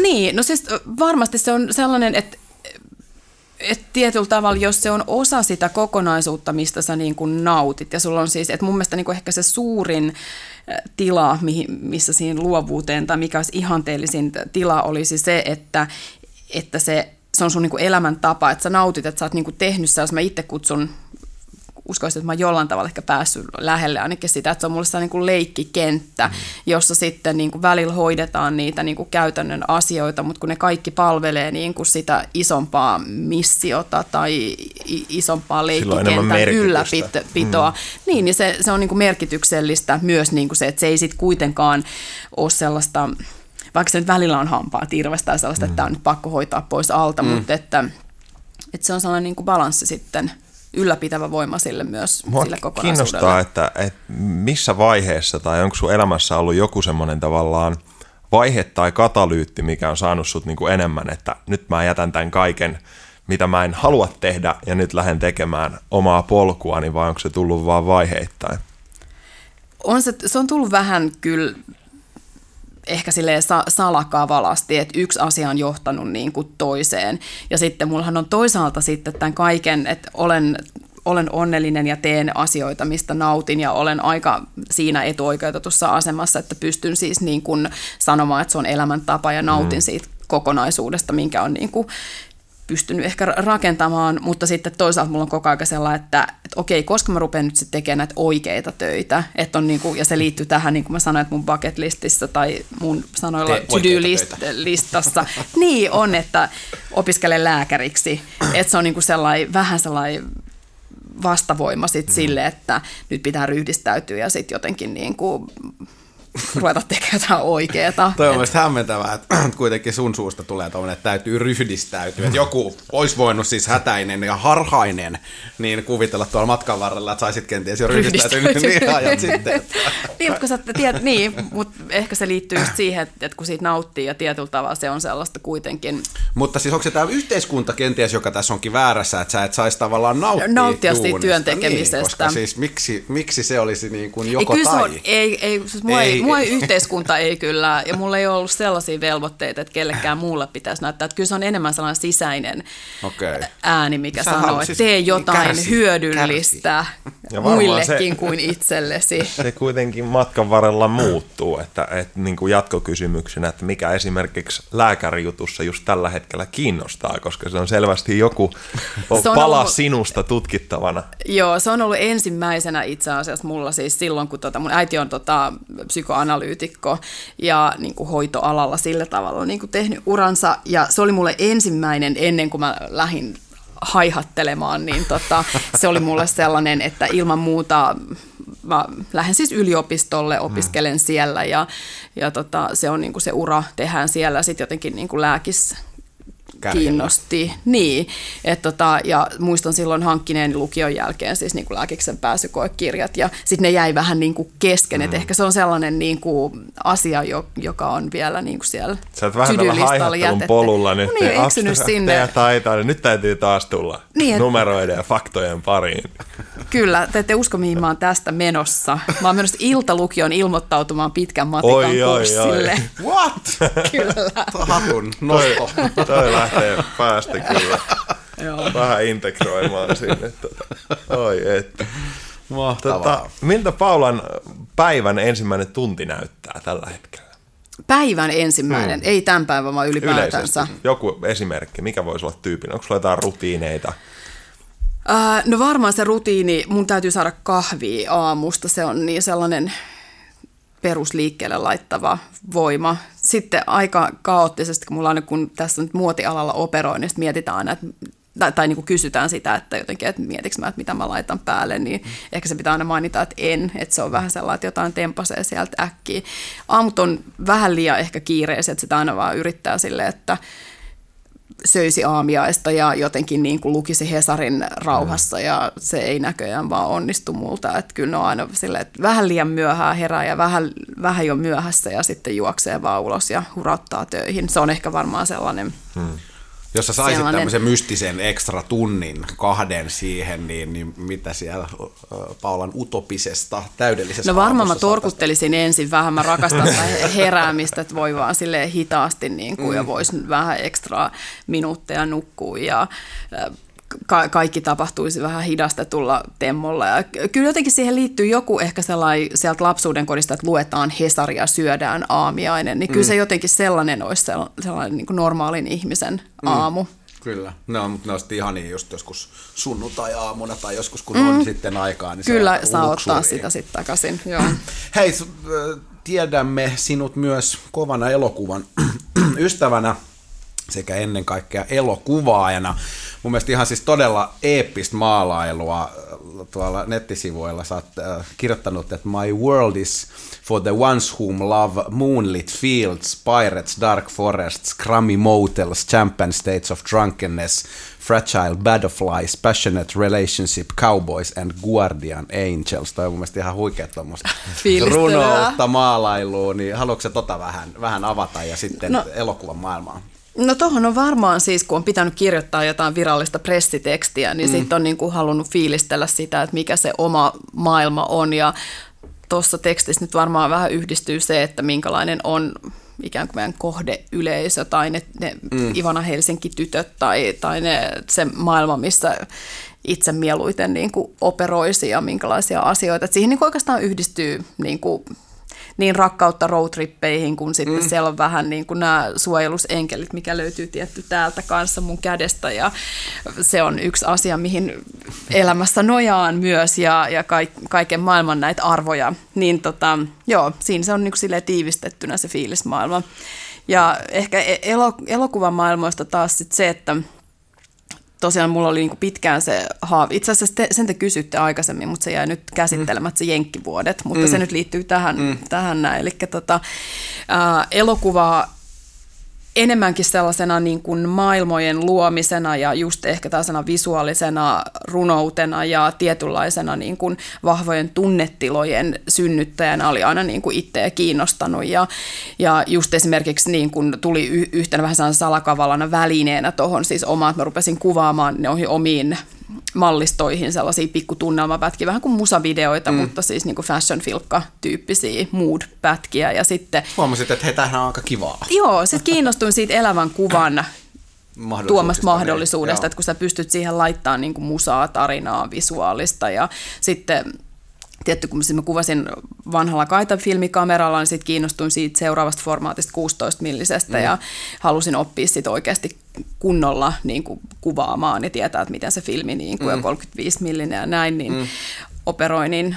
Niin, no siis varmasti se on sellainen, että tietyllä tavalla, jos se on osa sitä kokonaisuutta, mistä sä niin kuin nautit, ja sulla on siis, että mun mielestä niin kuin ehkä se suurin tila, missä siinä luovuuteen tai mikä olisi ihanteellisin tila, olisi se, että se on sun niin kuin elämäntapa, että sä nautit, että sä oot niin kuin tehnyt sellaisen, mä itse kutsun, uskoisin, että mä oon jollain tavalla ehkä päässyt lähelle ainakin sitä, että se on mulle sellainen niin kuin leikkikenttä, jossa sitten niin kuin välillä hoidetaan niitä niin kuin käytännön asioita, mutta kun ne kaikki palvelee niin kuin sitä isompaa missiota tai isompaa leikkikentän ylläpitoa, niin se on niin kuin merkityksellistä myös niin kuin se, että se ei sitten kuitenkaan ole sellaista, vaikka se nyt välillä on hampaa tirvestä tai sellaista, että tämä on nyt pakko hoitaa pois alta, mutta että se on sellainen niin kuin balanssi sitten, ylläpitävä voima sille myös, sille kokonaisuudelle. Kiinnostaa, että missä vaiheessa tai onko sun elämässä ollut joku semmoinen tavallaan vaihe tai katalyytti, mikä on saanut sut niinku enemmän, että nyt mä jätän tämän kaiken, mitä mä en halua tehdä ja nyt lähden tekemään omaa polkuani, vai onko se tullut vaan vaiheittain? Se on tullut vähän kyllä ehkä silleen salakavalasti, että yksi asia on johtanut niin kuin toiseen. Ja sitten mullahan on toisaalta sitten tämän kaiken, että olen onnellinen ja teen asioita, mistä nautin, ja olen aika siinä etuoikeutetussa asemassa, että pystyn siis niin kuin sanomaan, että se on elämäntapa ja nautin siitä kokonaisuudesta, minkä on niin kuin pystynyt ehkä rakentamaan, mutta sitten toisaalta mulla on koko ajan sellainen, että okei, koska mä rupean nyt sitten tekemään näitä oikeita töitä, että on niinku, ja se liittyy tähän, niin kuin mä sanoin, että mun bucket listissä tai mun sanoilla to-do-listassa, niin on, että opiskele lääkäriksi, että se on niinku vähän sellainen vastavoima sit sille, että nyt pitää ryhdistäytyä ja sitten jotenkin niinku ruveta tekemään jotain oikeaa. Toi on mielestäni hämmentävää, että kuitenkin sun suusta tulee tommoinen, että täytyy ryhdistäytyä. Että joku olisi voinut siis hätäinen ja harhainen niin kuvitella tuolla matkan varrella, että saisit kenties jo ryhdistäytynyt niin ajat sitten. Niin, mutta kun sä tiedät, niin, mutta ehkä se liittyy just siihen, että kun siitä nauttii ja tietyllä tavalla se on sellaista kuitenkin. Mutta siis onko se tämä yhteiskunta kenties, joka tässä onkin väärässä, että sä et saisi tavallaan nauttia siitä työn tekemisestä? Niin, koska siis miksi se olisi niin kuin joko tai? Ei, kyllä se on, ei, ei, siis mua ei Mua yhteiskunta ei kyllä, ja mulla ei ollut sellaisia velvoitteita, että kellekään muulla pitäisi näyttää. Että kyllä se on enemmän sellainen sisäinen ääni, mikä sä sanoo, että tee jotain hyödyllistä muillekin kuin itsellesi. Se kuitenkin matkan varrella muuttuu, että niin kuin jatkokysymyksenä, että mikä esimerkiksi lääkärijutussa just tällä hetkellä kiinnostaa, koska se on selvästi joku pala ollut sinusta tutkittavana. Joo, se on ollut ensimmäisenä itse asiassa mulla siis silloin, kun mun äiti on psykoanalyytikko ja niin kuin hoitoalalla sillä tavalla on niin kuin tehnyt uransa, ja se oli mulle ensimmäinen ennen kuin mä lähdin haihattelemaan, niin se oli mulle sellainen, että ilman muuta mä lähden siis yliopistolle, opiskelen siellä ja se on niin kuin se ura, tehdään siellä, sitten jotenkin niin kuin lääkis kiinnosti. Niin. Ja muistan silloin hankkineeni lukion jälkeen siis niin kuin lääkiksen pääsykoekirjat, ja sitten ne jäi vähän niin kuin kesken. Et ehkä se on sellainen niin kuin asia, joka on vielä niin kuin siellä sydylistalla jätetty. Polulla nyt, no niin, eksynyt sinne. Taitaa, nyt täytyy taas tulla numeroiden ja faktojen pariin. Kyllä, te ette usko, mihin mä oon tästä menossa. Mä oon menossa iltalukion ilmoittautumaan pitkän matikan kurssille. Oi. What? Kyllä. Hatun nosto. Toi lähtee päästä kyllä. Vähän integroimaan sinne. Oi et. Mahtavaa. Miltä Paulan päivän ensimmäinen tunti näyttää tällä hetkellä? Päivän ensimmäinen? Ei tämän päivän, vaan ylipäätänsä. Yleisesti. Joku esimerkki, mikä voisi olla tyypin? Onko sulla jotain rutiineita? No varmaan se rutiini, mun täytyy saada kahvia aamusta, se on niin sellainen perusliikkeelle laittava voima. Sitten aika kaoottisesti, kun mulla aina, kun tässä nyt muotialalla operoin, niin mietitään aina, tai niin kuin kysytään sitä, että jotenkin, että mietinkö mä, että mitä mä laitan päälle, niin ehkä se pitää aina mainita, että en, että se on vähän sellainen, että jotain tempasee sieltä äkkiä. Aamut on vähän liian ehkä kiireiset, että sitä aina vaan yrittää silleen, että söisi aamiaista ja jotenkin niin kuin lukisi Hesarin rauhassa, ja se ei näköjään vaan onnistu multa. Että kyllä ne on aina silleen, että vähän liian myöhään herää ja vähän jo myöhässä ja sitten juoksee vaan ulos ja hurauttaa töihin. Se on ehkä varmaan sellainen. Jos sä saisit tämmöisen mystisen ekstra tunnin kahden siihen, niin mitä siellä Paulan utopisesta, täydellisestä? No varmaan mä torkuttelisin ensin vähän, mä rakastan heräämistä, että voi vaan silleen hitaasti niin kuin, ja voisi vähän ekstra minuutteja nukkua ja kaikki tapahtuisi vähän hidastetulla temmolla. Ja kyllä jotenkin siihen liittyy joku ehkä sellainen sieltä lapsuuden kodista, että luetaan Hesaria, syödään aamiainen, niin kyllä se jotenkin sellainen olisi sellainen niin kuin normaalin ihmisen aamu. Kyllä, no, mutta ne on sitten ihania just joskus sunnuntai-aamuna tai joskus kun on sitten aikaa. Niin kyllä, saa ottaa sitä sitten takaisin. Joo. Hei, tiedämme sinut myös kovana elokuvan ystävänä sekä ennen kaikkea elokuvaajana. Mun mielestä ihan siis todella eeppistä maalailua tuolla nettisivuilla. Sä oot kirjoittanut, että my world is for the ones whom love moonlit fields, pirates, dark forests, crummy motels, champion states of drunkenness, fragile butterflies, passionate relationship, cowboys and guardian angels. Toi on mun mielestä ihan huikea tuommoista runoutta maalailua. Niin haluatko sä tota vähän avata ja sitten elokuvan maailmaan? No tuohon on varmaan siis, kun on pitänyt kirjoittaa jotain virallista pressitekstiä, niin sitten on niin kuin halunnut fiilistellä sitä, että mikä se oma maailma on. Ja tuossa tekstissä nyt varmaan vähän yhdistyy se, että minkälainen on ikään kuin meidän kohdeyleisö tai ne Ivana Helsinki -tytöt tai se maailma, missä itse mieluiten niin kuin operoisi ja minkälaisia asioita. Et siihen niin kuin oikeastaan yhdistyy niin rakkautta roadtrippeihin, kun sitten siellä on vähän niin kuin nämä suojelusenkelit, mikä löytyy tietty täältä kanssa mun kädestä, ja se on yksi asia, mihin elämässä nojaan myös, ja kaiken maailman näitä arvoja. Niin joo, siinä se on niin kuin silleen tiivistettynä se fiilismaailma. Ja ehkä elokuvamaailmoista taas sit se, että tosiaan mulla oli niinku pitkään se haave. Itse asiassa sen te kysytte aikaisemmin, mutta se jäi nyt käsittelemättä se jenkkivuodet, mutta se nyt liittyy tähän näin. Eli elokuvaa enemmänkin sellaisena niin kuin maailmojen luomisena ja just ehkä tällaisena visuaalisena runoutena ja tietynlaisena niin kuin vahvojen tunnetilojen synnyttäjänä oli aina niin kuin itseä kiinnostanut. Ja just esimerkiksi niin kuin tuli yhtenä vähän salakavalana välineenä tuohon siis omaan, että mä rupesin kuvaamaan ne omiin mallistoihin sellaisia pikkutunnelmapätkiä, vähän kuin musavideoita, mutta siis niin kuin fashion-filkka-tyyppisiä mood-pätkiä. Ja sitten huomasit, että hei, tämähän on aika kivaa. Joo, sitten kiinnostuin siitä elävän kuvan tuomasta mahdollisuudesta, niin, että kun sä pystyt siihen laittamaan niin kuin musaa, tarinaa, visuaalista ja sitten tietty, kun mä kuvasin vanhalla kaitafilmikameralla, niin sit kiinnostuin siitä seuraavasta formaatista 16-millisestä ja halusin oppia sit oikeasti kunnolla niin kuin kuvaamaan ja tietää, että miten se filmi niin kuin ja 35-millinen ja näin, niin operoin. Niin,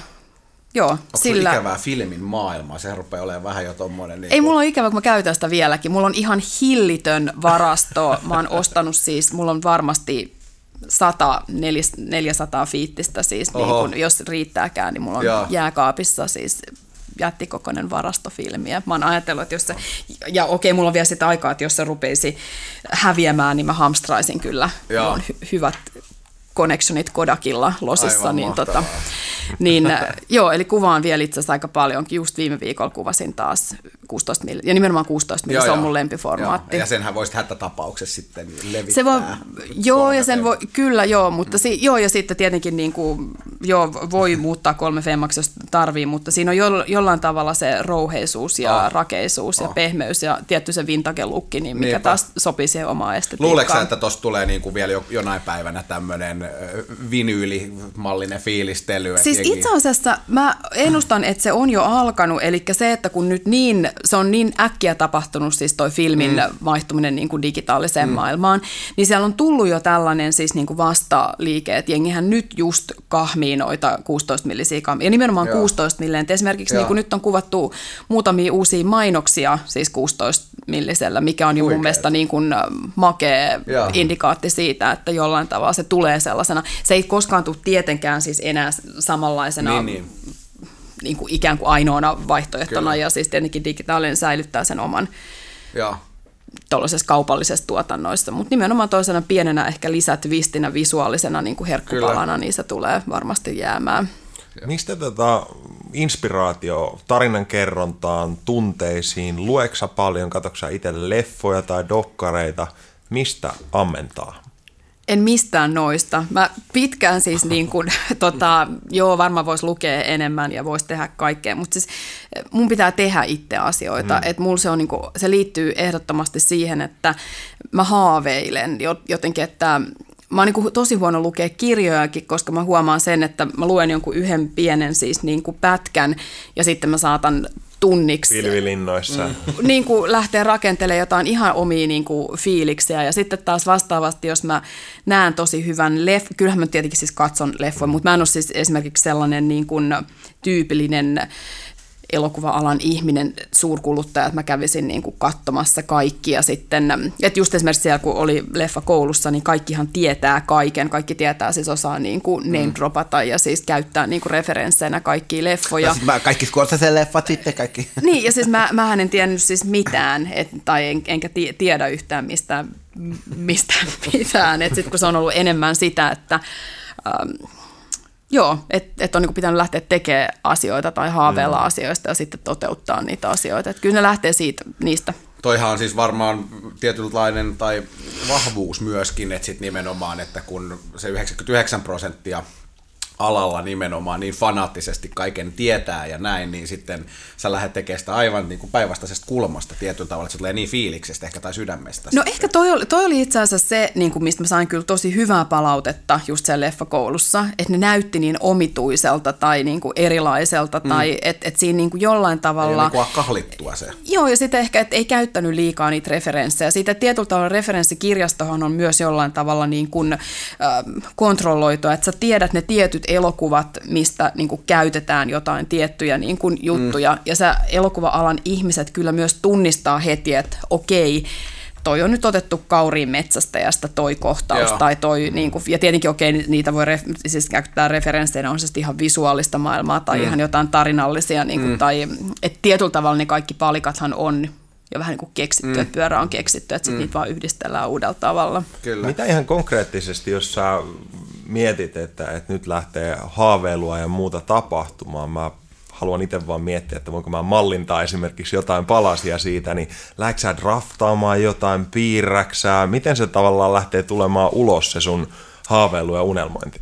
joo, onko sillä ikävää filmin maailmaa? Sehän rupeaa olemaan vähän jo tommoinen. Niin ei, mulla on ikävä, kun mä käytän sitä vieläkin. Mulla on ihan hillitön varasto. Mä oon ostanut siis, mulla on varmasti 400 fiittistä siis, niin kun, jos riittääkään, niin mulla on jääkaapissa siis jättikokoinen varastofilmiä. Mä oon ajatellut, että jos se, ja okei, mulla on vielä sitä aikaa, että jos se rupeisi häviämään, niin mä hamstraisin kyllä. Mulla on hyvät connectionit Kodakilla losissa. Aivan niin, niin joo, eli kuvaan vielä itse asiassa aika paljonkin. Just viime viikolla kuvasin taas 16 mm, ja nimenomaan 16 mm, se on mun lempiformaatti. Joo. Ja senhän voisit hätätapauksessa sitten levittää. Se voi, joo, ja sen voi, kyllä joo, mutta joo, ja sitten tietenkin niin kuin, joo, voi muuttaa 3 femmaksi, jos tarvii, mutta siinä on jollain tavalla se rouheisuus ja rakeisuus ja pehmeys ja tietty se vintage-lukki, niin mikä taas sopii siihen omaan estetiikkaan. Luuleeko sä, että tuossa tulee niin kuin vielä jonain päivänä tämmöinen vinyylimallinen fiilistely? Siis jengi, itse asiassa mä ennustan, että se on jo alkanut, eli se, että kun nyt niin, se on niin äkkiä tapahtunut siis toi filmin vaihtuminen niin kuin digitaaliseen maailmaan, niin siellä on tullut jo tällainen siis niin kuin vastaliike, että jengihän nyt just kahmii noita 16-millisiä kahmii, ja nimenomaan 16-milleen, että esimerkiksi niin kuin nyt on kuvattu muutamia uusia mainoksia siis 16-millisellä, mikä on jo mun mielestä niin kuin makea indikaatti siitä, että jollain tavalla se tulee sellaisena. Se ei koskaan tule tietenkään siis enää samanlaisena niin kuin ikään kuin ainoana vaihtoehtona, ja siis tietenkin digitaalinen säilyttää sen oman tuollaisessa kaupallisessa tuotannoissa, mutta nimenomaan toisena pienenä ehkä lisätwistinä, visuaalisena niin kuin herkkupalana, niin se tulee varmasti jäämään. Mistä tätä inspiraatio tarinankerrontaan, tunteisiin, lueksa paljon, katsoksa itse leffoja tai dokkareita, mistä ammentaa? En mistään noista. Mä pitkään siis niin kuin, varmaan voisi lukea enemmän ja voisi tehdä kaikkea, mutta siis mun pitää tehdä itse asioita. Että mulla se on niin kuin, se liittyy ehdottomasti siihen, että mä haaveilen jotenkin, että mä oon niin kuin tosi huono lukea kirjojakin, koska mä huomaan sen, että mä luen jonkun yhden pienen siis niin kuin pätkän ja sitten mä saatan tunniksi pilvilinnoissa niin kuin lähtee rakentelemaan jotain ihan omia niin kuin fiiliksiä, ja sitten taas vastaavasti, jos mä näen tosi hyvän leffan, kyllähän mä tietenkin siis katson leffoja, mutta mä en ole siis esimerkiksi sellainen niin kuin tyypillinen elokuva-alan ihminen, suurkuluttaja, että mä kävisin niin kuin katsomassa kaikkia sitten, että just esimerkiksi siellä, kun oli leffa koulussa, niin kaikkihan tietää kaiken, kaikki tietää, siis osaa niin kuin name-dropata ja siis käyttää niin kuin referensseinä kaikkia leffoja. No, siis mä kaikki kuulta sen leffat sitten kaikki. Niin, ja siis mä en tiennyt siis mitään, enkä tiedä yhtään mistään mitään, että sitten kun se on ollut enemmän sitä, että että on niin kuin pitänyt lähteä tekemään asioita tai haaveilla asioista ja sitten toteuttaa niitä asioita. Että kyllä ne lähtee siitä, niistä. Toihan on siis varmaan tietynlainen tai vahvuus myöskin, että sit nimenomaan, että kun se 99% alalla nimenomaan niin fanaattisesti kaiken tietää ja näin, niin sitten sä lähdet tekemään sitä aivan niin kuin päinvastaisesta kulmasta tietyllä tavalla, että se tulee niin fiiliksestä ehkä tai sydämestä. No sitten ehkä toi oli itse asiassa se, niin kuin mistä mä sain kyllä tosi hyvää palautetta just siellä leffakoulussa, että ne näytti niin omituiselta tai niin kuin erilaiselta tai että et siinä niin kuin jollain tavalla ei ole niin kahlittua se. Joo, ja sitten ehkä, että ei käyttänyt liikaa niitä referenssejä. Siitä tietyllä tavalla referenssikirjastohan on myös jollain tavalla niin kuin kontrolloitua, että sä tiedät ne tietyt elokuvat, mistä niin kuin käytetään jotain tiettyjä niin kuin juttuja. Ja se elokuva-alan ihmiset kyllä myös tunnistaa heti, että okei, toi on nyt otettu Kauriin metsästäjästä toi kohtaus. Joo. Tai toi, niin kuin, ja tietenkin okei, niitä voi siis käyttää referensseinä, on se sitten ihan visuaalista maailmaa tai ihan jotain tarinallisia. Niin kuin, tai, et tietyllä tavalla ne kaikki palikathan on jo vähän niin kuin keksitty, että pyörä on keksitty, että sitten niitä vaan yhdistellään uudella tavalla. Kyllä. Mitä ihan konkreettisesti, jos sä mietit, että nyt lähtee haaveilua ja muuta tapahtumaan. Mä haluan itse vaan miettiä, että voinko mä mallintaa esimerkiksi jotain palasia siitä, niin lähdetkö sä draftaamaan jotain, piirräksää? Miten se tavallaan lähtee tulemaan ulos se sun haaveilu ja unelmointi?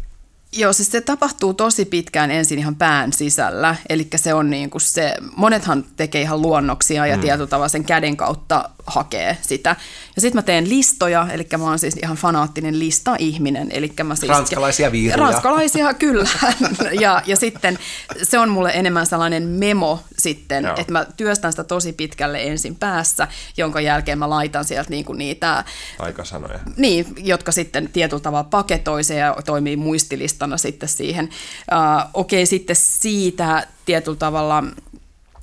Joo, siis se tapahtuu tosi pitkään ensin ihan pään sisällä, eli se on niin kuin se, monethan tekee ihan luonnoksia ja tietyllä tavalla sen käden kautta hakee sitä. Ja sitten mä teen listoja, eli mä oon siis ihan fanaattinen lista-ihminen. Siis ranskalaisia viiruja. Ranskalaisia, kyllä. Ja sitten se on mulle enemmän sellainen memo sitten, että mä työstän sitä tosi pitkälle ensin päässä, jonka jälkeen mä laitan sieltä niin kuin niitä aikasanoja. Niin, jotka sitten tietyllä tavalla paketoi se ja toimii muistilistana sitten siihen. Okei, sitten siitä tietyllä tavalla,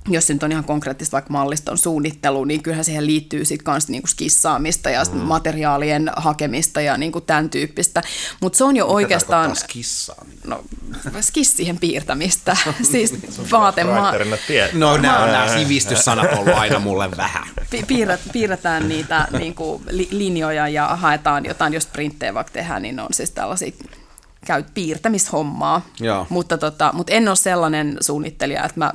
jos nyt on ihan konkreettista vaikka malliston suunnittelu, niin kyllähän siihen liittyy sitten myös niinku skissaamista ja materiaalien hakemista ja niinku tämän tyyppistä. Mutta se on jo mitä oikeastaan... Mitä tarkoittaa skissaaminen? No, skissien piirtämistä. siis no nämä sivistyssanat on ollut aina mulle vähän. Piirretään niitä niinku linjoja ja haetaan jotain, jos printtejä vaikka tehdään, niin on siis tällaisia... Käyt piirtämishommaa, mutta en ole sellainen suunnittelija, että mä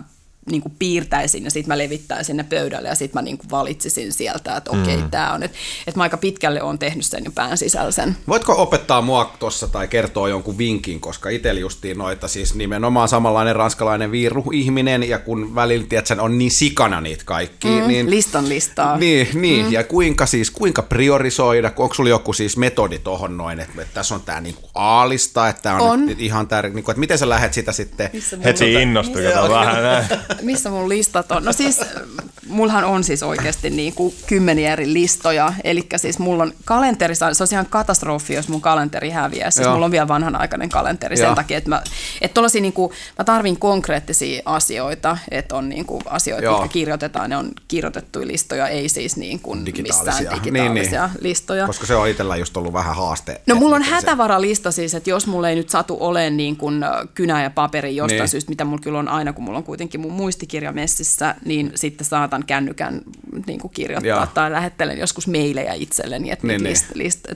niin kuin piirtäisin ja sitten mä levittäisin ne pöydälle ja sitten mä niin kuin valitsisin sieltä, että okei, tämä on nyt. Että mä aika pitkälle oon tehnyt sen jo pään sisällä sen. Voitko opettaa mua tuossa tai kertoa jonkun vinkin, koska itsellä justiin noita siis nimenomaan samanlainen ranskalainen viiruihminen ja kun välillä tiedätkö, on niin sikana niitä kaikkia. Niin, listan listaa. Niin, ja kuinka priorisoida, onko sulla joku siis metodi tohon noin, että tässä on tämä niinku A-lista, että tämä on nyt ihan tärkeä, niinku, että miten sä lähdet sitä sitten heti innostuin vähän näin. Missä mun listat on? No siis, mullahan on siis oikeasti niin kuin 10 eri listoja, eli siis mulla on kalenteri, se on ihan katastrofi, jos mun kalenteri häviää, siis mulla on vielä vanhanaikainen kalenteri sen takia, että mä tarvin konkreettisia asioita, että on niin kuin asioita, jotka kirjoitetaan, ne on kirjoitettuja listoja, ei siis niin kuin missään digitaalisia listoja. Koska se on itsellä just ollut vähän haaste. No mulla on hätävaralista siis, että jos mulla ei nyt satu ole niin kuin kynä ja paperi jostain syystä, mitä mulla kyllä on aina, kun mulla on kuitenkin mun muistikirjamessissä, niin sitten saatan kännykän niin kuin kirjoittaa tai lähettelen joskus meilejä itselleni, että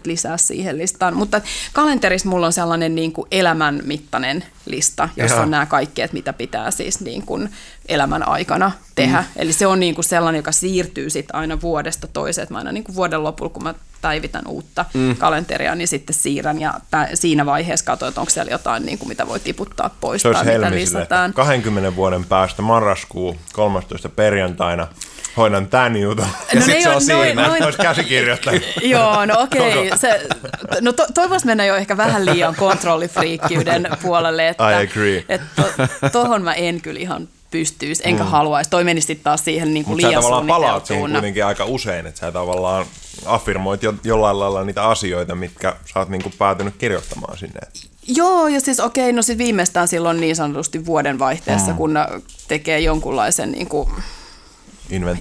lisää siihen listaan. Mutta kalenterissa mulla on sellainen niin kuin elämänmittainen lista, jossa on nämä kaikki, että mitä pitää siis niin kuin elämän aikana tehdä. Eli se on niin kuin sellainen, joka siirtyy sitten aina vuodesta toiseen. Että mä aina niin kuin vuoden lopulla, kun mä päivitän uutta kalenteria, niin sitten siirrän ja siinä vaiheessa katsoin, että onko siellä jotain, niin kuin, mitä voi tiputtaa pois. Se olisi helmisille. 20 vuoden päästä marraskuun 13. perjantaina hoidan tämän jutun. Ja sitten se on siinä, että olisi käsikirjoittanut. Joo, no okei. No toivois mennä jo ehkä vähän liian kontrollifriikkiyden puolelle. Että, I agree. Tuohon mä en kyllä ihan pystyisi, enkä haluaisi. Toi menisi sitten taas siihen niin kuin liian suunniteltuun. Mutta sä tavallaan palaat siihen kuitenkin aika usein, että sä tavallaan affirmoit jollain lailla niitä asioita, mitkä sä oot niin kuin päätynyt kirjoittamaan sinne. Joo, ja siis okei, no sitten viimeistään silloin niin sanotusti vuodenvaihteessa, kun tekee jonkunlaisen niin kuin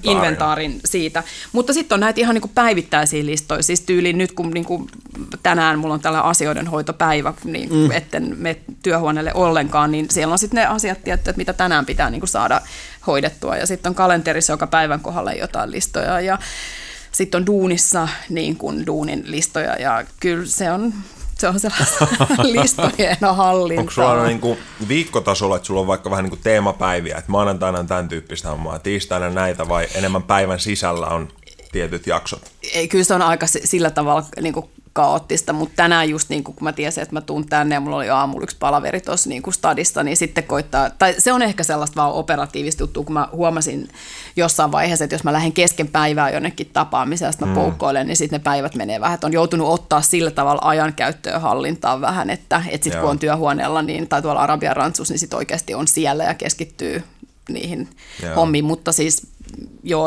inventaarin siitä. Mutta sitten on näitä ihan niinku päivittäisiä listoja. Siis tyyliin nyt, kun niinku tänään mulla on tällä asioidenhoitopäivä, niin etten mene työhuoneelle ollenkaan, niin siellä on sitten ne asiat tietty, että mitä tänään pitää niinku saada hoidettua. Ja sitten on kalenterissa joka päivän kohdalla jotain listoja. Ja sitten on duunissa niin kuin duunin listoja. Ja kyllä se on sellaista listojen hallintaa. Onko sulla niin kuin viikkotasolla, että sulla on vaikka vähän niin kuin teemapäiviä, että maanantaina on tämän tyyppistä hommaa, tiistaina näitä vai enemmän päivän sisällä on tietyt jaksot? Ei, kyllä se on aika sillä tavalla niin kuin kaoottista, mutta tänään just niin kuin, kun mä tiesin, että mä tuun tänne ja mulla oli aamulla yksi palaveri tuossa niin kuin stadissa, niin sitten koittaa, tai se on ehkä sellaista vaan operatiivista juttua, kun mä huomasin jossain vaiheessa, että jos mä lähden kesken päivää jonnekin tapaamiseen, sitten mä poukkoilen, niin sitten ne päivät menee vähän, että on joutunut ottaa sillä tavalla ajankäyttöön hallintaan vähän, että sitten kun on työhuoneella niin, tai tuolla Arabian rantsussa, niin sitten oikeasti on siellä ja keskittyy niihin hommiin, mutta siis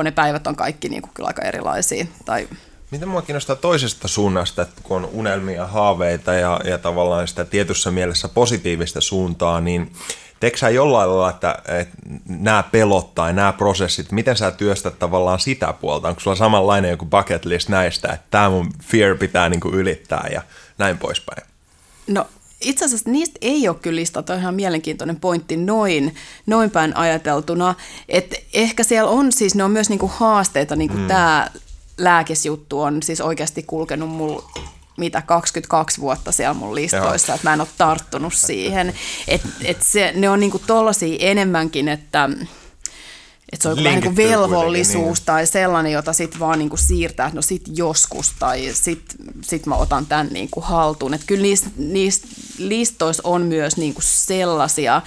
ne päivät on kaikki niin kuin kyllä aika erilaisia, tai... Mitä minua kiinnostaa toisesta suunnasta, että kun on unelmia, haaveita ja tavallaan sitä tietyssä mielessä positiivista suuntaa, niin teekö sinä jollain lailla, että nämä pelot tai nämä prosessit, miten sinä työstät tavallaan sitä puolta? Onko sulla samanlainen joku bucket list näistä, että tämä mun fear pitää niin kuin ylittää ja näin poispäin? No itse asiassa niistä ei ole kyllä listaa, on ihan mielenkiintoinen pointti noin päin ajateltuna, että ehkä siellä on siis, ne on myös niin kuin haasteita, niin kuin tämä lääkesjuttu on siis oikeasti kulkenut mulla 22 vuotta siellä mun listoissa, että mä en ole tarttunut siihen. Ne on niinku tollaisia enemmänkin, että se on niinku velvollisuus tai sellainen, jota sit vaan niinku siirtää, että no sit joskus tai sit mä otan tän niinku haltuun. Että kyllä niistä listoissa on myös niin kuin sellaisia,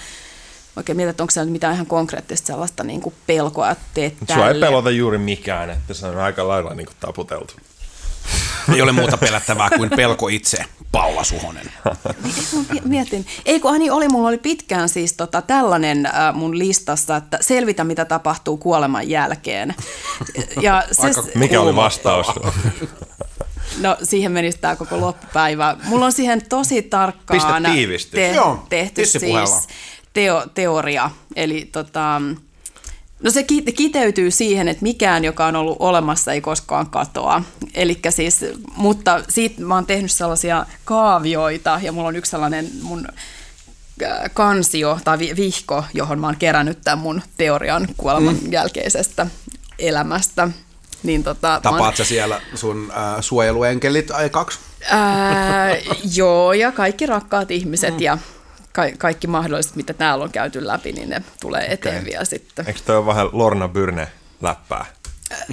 oikein mietin, että onko siellä mitään ihan konkreettista sellaista niin kuin pelkoa, että teet tälle. Sua ei pelota juuri mikään, että se on aika lailla niin kuin taputeltu. Ei ole muuta pelättävää kuin pelko itse, Paula Suhonen. Mietin. Ei kun niin oli, mulla oli pitkään siis tällainen mun listassa, että selvitä mitä tapahtuu kuoleman jälkeen. Ja mikä oli vastaus? No siihen menisi tämä koko loppupäivä. Mulla on siihen tosi tarkkaan tehty siis teoria, eli no se kiteytyy siihen, että mikään, joka on ollut olemassa, ei koskaan katoa. Elikkä siis, mutta siitä mä oon tehnyt sellaisia kaavioita ja mulla on yksi sellainen mun kansio tai vihko, johon mä oon kerännyt tämän mun teorian kuoleman jälkeisestä elämästä. Niin tapaat sä siellä sun suojeluenkelit aikaksi? Joo, ja kaikki rakkaat ihmiset ja kaikki mahdolliset, mitä täällä on käyty läpi, niin ne tulee eteen vielä sitten. Eikö toi ole vähän Lorna Byrne-läppää?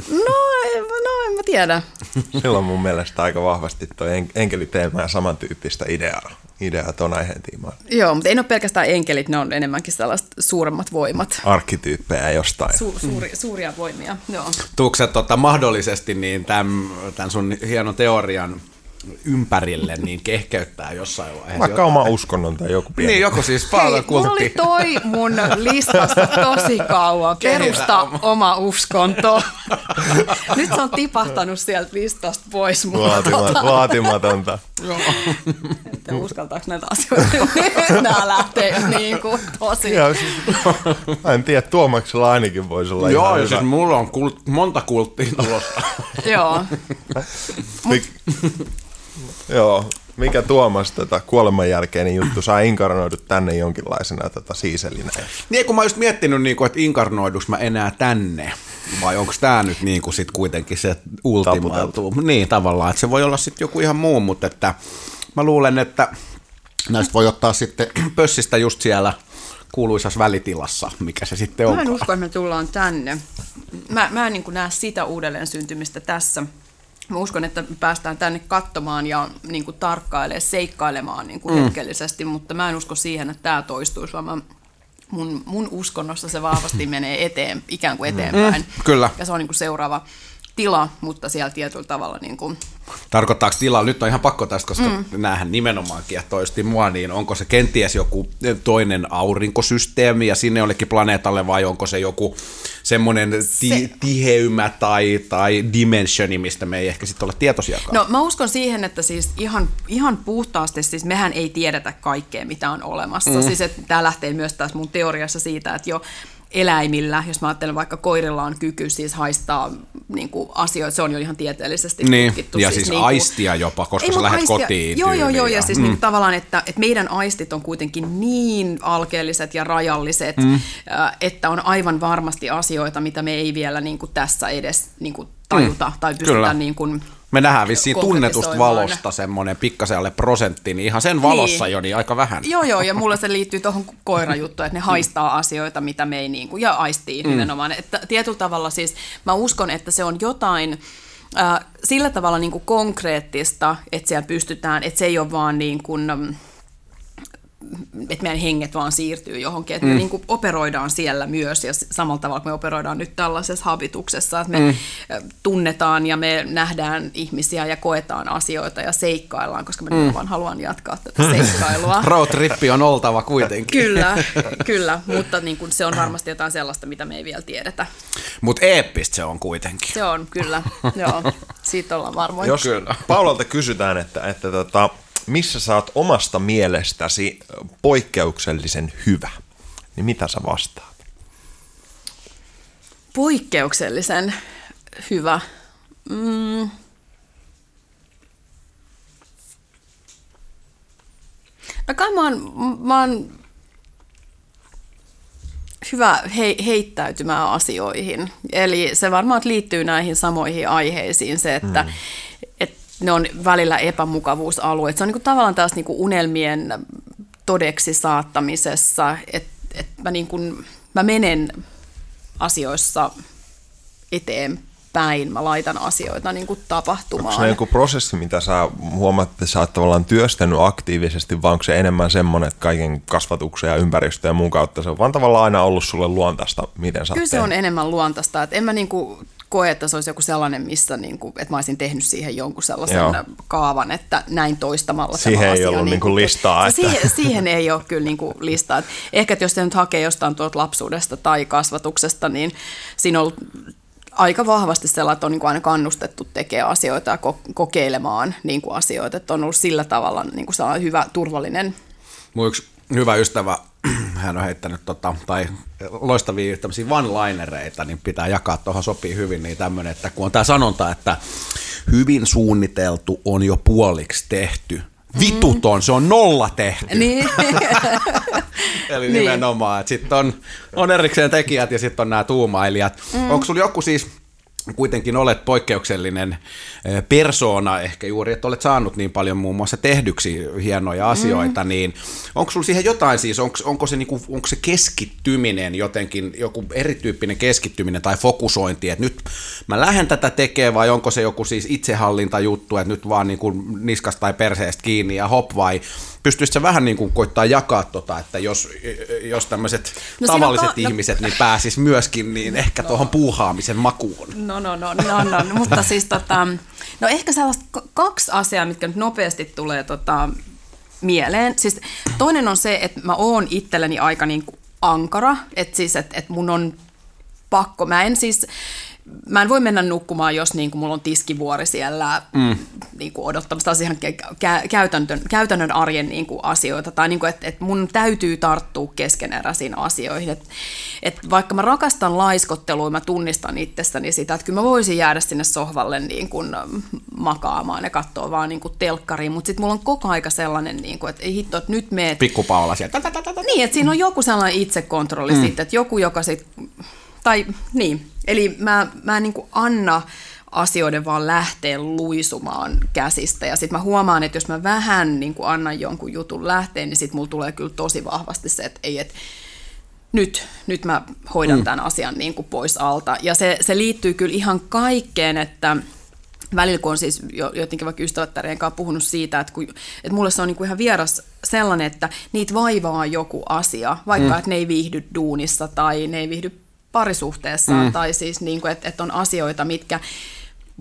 No, en mä tiedä. Silloin mun mielestä aika vahvasti toi enkeliteema ja samantyyppistä ideaa ton aiheen tiimaan. Joo, mutta ei ole pelkästään enkelit, ne on enemmänkin sellaiset suuremmat voimat. Arkkityyppejä jostain. Suuria voimia, joo. Tuukset mahdollisesti niin tämän sun hienon teorian ympärille niin kehkeyttää jossain vaiheessa. Vaikka oma uskonnon tai joku pieni. Niin, joku siis paljon kultti. Hei, mulla oli toi mun listasta tosi kauan. Perusta oma uskonto. Nyt se on tipahtanut sieltä listasta pois. Vaatimatonta. Joo. Että uskaltaako näitä asioita? Nyt nää lähtee niin kuin tosi. Joo, siis, en tiedä, Tuomaksella ainakin voisi olla. Joo, ja siis mulla on monta kulttia tulossa. Joo. Joo, mikä Tuomas kuoleman jälkeinen juttu saa inkarnoidut tänne jonkinlaisena siiselinä? Niin, kun mä oon just miettinyt, niin kuin, että inkarnoiduks mä enää tänne, vai onko tää nyt niin kuin, sit kuitenkin se ultimaatuu? Niin, tavallaan, että se voi olla sitten joku ihan muu, mutta että mä luulen, että näistä voi ottaa sitten pössistä just siellä kuuluisassa välitilassa, mikä se sitten on. Mä en usko, että me tullaan tänne. Mä en niin kuin näe sitä uudelleen syntymistä tässä. Mä uskon, että päästään tänne katsomaan ja niin kuin tarkkailemaan, seikkailemaan niin kuin hetkellisesti, mutta mä en usko siihen, että tämä toistuisi, vaan mun uskonnossa se vahvasti menee ikään kuin eteenpäin. Kyllä. Ja se on niin kuin seuraava tila, mutta siellä tietyllä tavalla. Niin kuin. Tarkoittaako tilaa? Nyt on ihan pakko tästä, koska näähän nimenomaan kiehtoisti mua, niin onko se kenties joku toinen aurinkosysteemi ja sinne jollekin planeetalle, vai onko se joku semmoinen tiheymä tai dimensioni, mistä me ei ehkä sitten ole tietoisiakaan? No mä uskon siihen, että siis ihan puhtaasti, siis mehän ei tiedetä kaikkea, mitä on olemassa. Siis että tää lähtee myös tässä mun teoriassa siitä, että jo eläimillä, jos mä ajattelen vaikka koirilla on kyky siis haistaa niin kuin asioita, se on jo ihan tieteellisesti tutkittu. Ja siis niin aistia kuin, jopa, koska sä lähdet kotiin. Joo, ja siis niin tavallaan, että meidän aistit on kuitenkin niin alkeelliset ja rajalliset, että on aivan varmasti asioita, mitä me ei vielä niin kuin tässä edes niin kuin tajuta tai pystytä niin kuin. Me nähdään vissiin tunnetusta valosta semmoinen pikkasen alle prosentti, niin ihan sen valossa niin. Jo niin aika vähän. Joo, ja mulle se liittyy tuohon koirajuttuun, että ne haistaa asioita, mitä me ei niin kuin, ja aistii nimenomaan. Että tietyllä tavalla siis mä uskon, että se on jotain sillä tavalla niin kuin konkreettista, että siellä pystytään, että se ei ole vaan niin kuin, että meidän henget vaan siirtyy johonkin, että me niin kuin operoidaan siellä myös ja samalla tavalla kuin me operoidaan nyt tällaisessa habituksessa, että me tunnetaan ja me nähdään ihmisiä ja koetaan asioita ja seikkaillaan, koska mä nyt vaan haluan jatkaa tätä seikkailua. Roadtrippi on oltava kuitenkin. Kyllä, mutta niin kuin se on varmasti jotain sellaista, mitä me ei vielä tiedetä. Mutta eeppistä se on kuitenkin. Se on, kyllä. Joo, siitä ollaan varmoin. Jos Paulalta kysytään, että missä sä oot omasta mielestäsi poikkeuksellisen hyvä? Niin mitä sä vastaat? Poikkeuksellisen hyvä? No kai mä oon hyvä heittäytymään asioihin. Eli se varmaan liittyy näihin samoihin aiheisiin se, että ne on välillä epämukavuusalueet. Se on niin kuin tavallaan taas niin kuin unelmien todeksi saattamisessa, että mä menen asioissa eteenpäin. päin mä laitan asioita niin kuin tapahtumaan. Onko se joku prosessi, mitä sä huomaat, että sä oot tavallaan työstänyt aktiivisesti, vai onko se enemmän semmoinen, että kaiken kasvatuksen ja ympäristön ja muun kautta se on vaan tavallaan aina ollut sulle luontaista, miten sä oot? Kyllä se on enemmän luontaista, että en mä niin kuin koe, että se olisi joku sellainen, missä niin kuin, että mä olisin tehnyt siihen jonkun sellaisen kaavan, että näin toistamalla siihen tämä asia. Siihen ei ollut niin kuin listaa. Että siihen ei ole kyllä niin kuin listaa. Ehkä että jos se nyt hakee jostain tuolta lapsuudesta tai kasvatuksesta, niin siinä on ollut aika vahvasti sellainen, että on niin kuin aina kannustettu tekemään asioita ja kokeilemaan niin kuin asioita. Että on ollut sillä tavalla niin kuin sellainen hyvä, turvallinen. Mun yksi hyvä ystävä, hän on heittänyt tai loistavia tämmöisiä one-linereita, niin pitää jakaa, tuohon sopii hyvin, niin tämmöinen, että kun on tämä sanonta, että hyvin suunniteltu on jo puoliksi tehty, vituton, se on nolla tehty. Niin. Eli nimenomaan, että sitten on erikseen tekijät ja sitten on nämä tuumailijat. Onko sulla joku siis, kuitenkin olet poikkeuksellinen persoona ehkä juuri, että olet saanut niin paljon muun muassa tehdyksi hienoja asioita, niin onko sulla siihen jotain siis, onko se keskittyminen jotenkin, joku erityyppinen keskittyminen tai fokusointi, että nyt mä lähden tätä tekemään, vai onko se joku siis itsehallintajuttu, että nyt vaan niin kuin niskasta tai perseestä kiinni ja hop, vai pystyisit sä vähän niin kuin koittaa jakaa että jos tämmöiset tavalliset ihmiset niin pääsis myöskin niin ehkä tuohon puuhaamisen makuun? No, mutta siis no ehkä sellaista kaksi asiaa, mitkä nyt nopeasti tulee mieleen. Siis toinen on se, että mä oon itselleni aika niin kuin ankara, että siis, että mun on pakko, mä en voi mennä nukkumaan, jos niin kuin mulla on tiskivuori siellä niin kuin odottamassa ihan käytännön arjen niin kuin asioita, tai niin kuin, että mun täytyy tarttua keskeneräisiin asioihin. Että vaikka mä rakastan laiskottelua, mä tunnistan itsessäni sitä, että kyllä mä voisin jäädä sinne sohvalle niin kuin makaamaan ja katsoa vaan niin kuin telkkariin, mutta sitten mulla on koko aika sellainen, niin kuin, että ei hitto, että nyt meet. Pikku Paula sieltä. Niin, että siinä on joku sellainen itsekontrolli sitten, että joku, joka sitten. Tai niin, eli mä en niin kuin anna asioiden vaan lähteä luisumaan käsistä, ja sitten mä huomaan, että jos mä vähän niin kuin annan jonkun jutun lähteen, niin sitten mulla tulee kyllä tosi vahvasti se, että ei, että nyt mä hoidan tämän asian niin kuin pois alta, ja se liittyy kyllä ihan kaikkeen, että välillä kun on siis jotenkin vaikka ystävättärien kanssa puhunut siitä, että mulle se on niinku ihan vieras sellainen, että niitä vaivaa joku asia, vaikka että ne ei viihdy duunissa tai ne ei viihdy parisuhteessaan, tai siis niin kuin, että on asioita, mitkä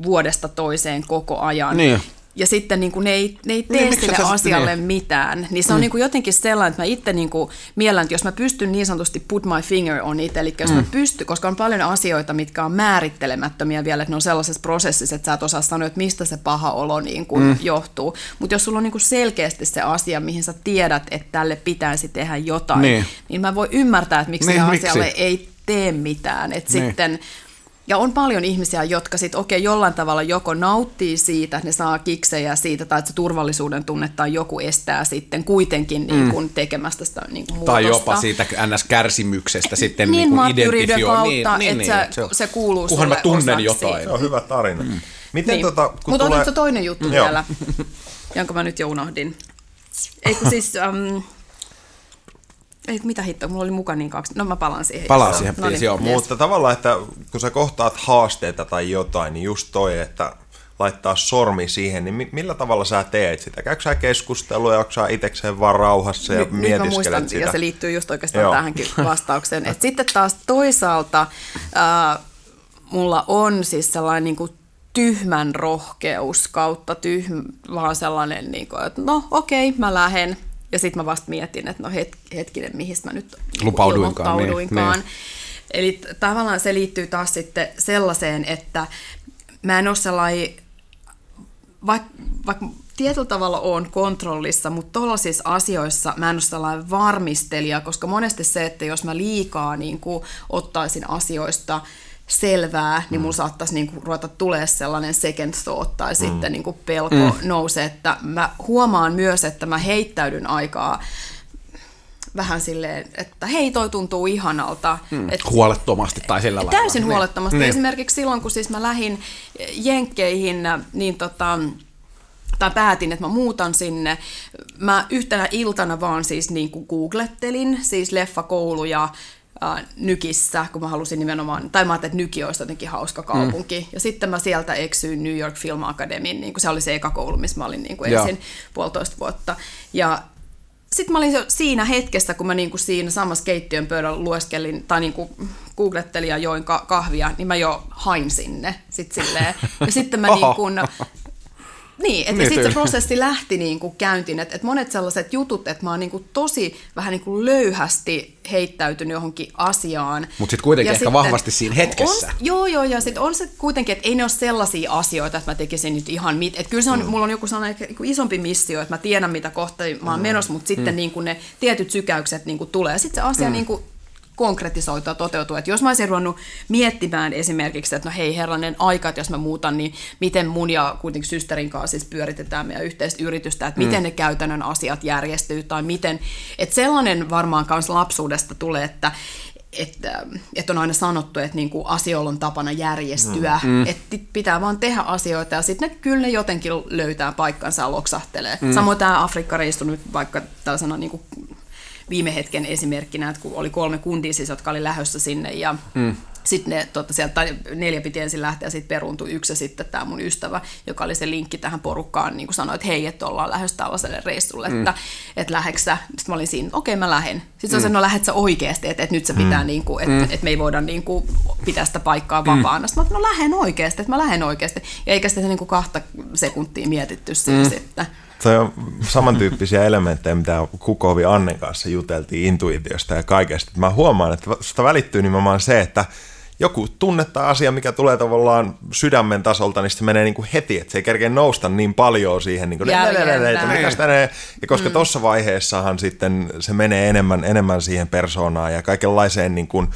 vuodesta toiseen koko ajan, niin. Ja sitten niin kuin ne ei tee niin, sille asialle mitään, niin se on niin kuin jotenkin sellainen, että mä itse niin kuin miellän, että jos mä pystyn niin sanotusti put my finger on it, eli jos mä pystyn, koska on paljon asioita, mitkä on määrittelemättömiä vielä, että ne on sellaisessa prosessissa, että sä et osaa sanoa, että mistä se paha olo niin kuin johtuu, mutta jos sulla on niin kuin selkeästi se asia, mihin sä tiedät, että tälle pitäisi tehdä jotain, niin mä voin ymmärtää, että miksi ne asialle ei tee mitään. Et sitten, ja on paljon ihmisiä, jotka sitten jollain tavalla joko nauttii siitä, että ne saa kiksejä siitä, tai että se turvallisuuden tunne tai joku estää sitten kuitenkin niin kun tekemästä sitä niin kun muutosta. Tai jopa siitä NS-kärsimyksestä sitten niin kun identifioi. Kautta, että se kuuluu sulle osaksi. Kunhan mä tunnen jotain. Se on hyvä tarina. Niin. Mutta on nyt se toinen juttu vielä, jonka mä nyt jo unohdin. Eikö siis ei, mitä hittoa, mulla oli mukaan niin kaksi. No mä palaan siihen. Joo. Mutta tavallaan, että kun sä kohtaat haasteita tai jotain, niin just toi, että laittaa sormi siihen, niin millä tavalla sä teet sitä? Käykö sä keskustelua ja onko sä itsekseen vaan rauhassa ja mietiskelet sitä? Nyt mä muistan, ja se liittyy just oikeastaan tähänkin vastaukseen. Et sitten taas toisaalta mulla on siis sellainen niin kuin tyhmän rohkeus kautta vaan sellainen, niin kuin, että no okei, mä lähden. Ja sitten mä vasta mietin, että no hetkinen, mihin mä nyt ilmoittauduinkaan. Niin. Eli tavallaan se liittyy taas sitten sellaiseen, että mä en ole sellainen, vaikka tietyllä tavalla oon kontrollissa, mutta tuollaisissa asioissa mä en ole sellainen varmistelija, koska monesti se, että jos mä liikaa niin kuin ottaisin asioista selvää, niin mun saattaisi niinku ruveta tulee sellainen second thought tai sitten niinku pelko nousee, että mä huomaan myös, että mä heittäydyn aikaa vähän silleen, että hei, toi tuntuu ihanalta. Huolettomasti tai sillä lailla. Täysin huolettomasti. Niin. Esimerkiksi silloin, kun siis mä lähdin Jenkkeihin, niin tai päätin, että mä muutan sinne. Mä yhtenä iltana vaan siis niinku googlettelin siis leffakouluja, Nykissä, kun mä halusin nimenomaan, tai mä ajattelin, että Nyki olisi jotenkin hauska kaupunki. Ja sitten mä sieltä eksyin New York Film Academyin, niin se oli se eka koulu, missä mä olin niin kuin ensin 1,5 vuotta. Ja sitten mä olin siinä hetkessä, kun mä niin kuin siinä samassa keittiön pöydällä lueskelin tai niin kuin googlettelin ja join kahvia, niin mä jo hain sinne. Sitten silleen. Ja sitten mä niin kuin... Niin, että sitten se prosessi lähti niin kuin käyntiin, että monet sellaiset jutut, että mä oon niin kuin tosi vähän niin kuin löyhästi heittäytynyt johonkin asiaan. Mutta sitten kuitenkin ja ehkä sitten, vahvasti siinä hetkessä. Joo, ja sitten on se kuitenkin, että ei ne ole sellaisia asioita, että mä tekisin nyt ihan mitään. Että kyllä se on, mulla on joku sellainen isompi missio, että mä tiedän mitä kohta mä oon menossa, mutta sitten niin kuin ne tietyt sykäykset niin kuin tulee. Ja sitten se asia niin kuin konkretisoitua, toteutua. Että jos mä olisin ruvennut miettimään esimerkiksi, että no hei herranen aika, että jos mä muutan, niin miten mun ja kuitenkin systerin kanssa siis pyöritetään meidän yhteistä yritystä, että miten ne käytännön asiat järjestyy tai miten. Että sellainen varmaan myös lapsuudesta tulee, että on aina sanottu, että niinku asioilla on tapana järjestyä, että pitää vaan tehdä asioita ja sitten kyllä ne jotenkin löytää paikkansa ja loksahtelee. Samoin tämä Afrikka-reissu nyt vaikka tällaisena niinku viime hetken esimerkkinä, että kun oli 3 kuntia, siis, jotka oli lähdössä sinne ja sitten ne, sieltä 4 piti ensin lähteä ja sitten peruuntui 1 ja sitten tämä mun ystävä, joka oli se linkki tähän porukkaan, niin kuin sanoi, että hei, että ollaan lähdössä tällaiselle reissulle, että läheksä. Sitten mä olin siinä, että okei, mä lähden. Sitten se on se, no lähdet sä oikeasti, että nyt se pitää, niin kuin, että me ei voida niin kuin pitää sitä paikkaa vapaana. Sitten mä olin, no lähden oikeasti, että mä lähden oikeasti. Ja eikä sitä niin kuin 2 sekuntia mietitty siinä sitten. Se on samantyyppisiä elementtejä, mitä Kokovi Annen kanssa juteltiin intuitiosta ja kaikesta. Mä huomaan, että sitä välittyy nimenomaan se, että joku tunnetta asia, mikä tulee tavallaan sydämen tasolta, niin se menee niin kuin heti, että se ei kerkeä nousta niin paljon siihen. Niin kuin ja koska tuossa vaiheessahan sitten se menee enemmän siihen persoonaan ja kaikenlaiseen niin kuin,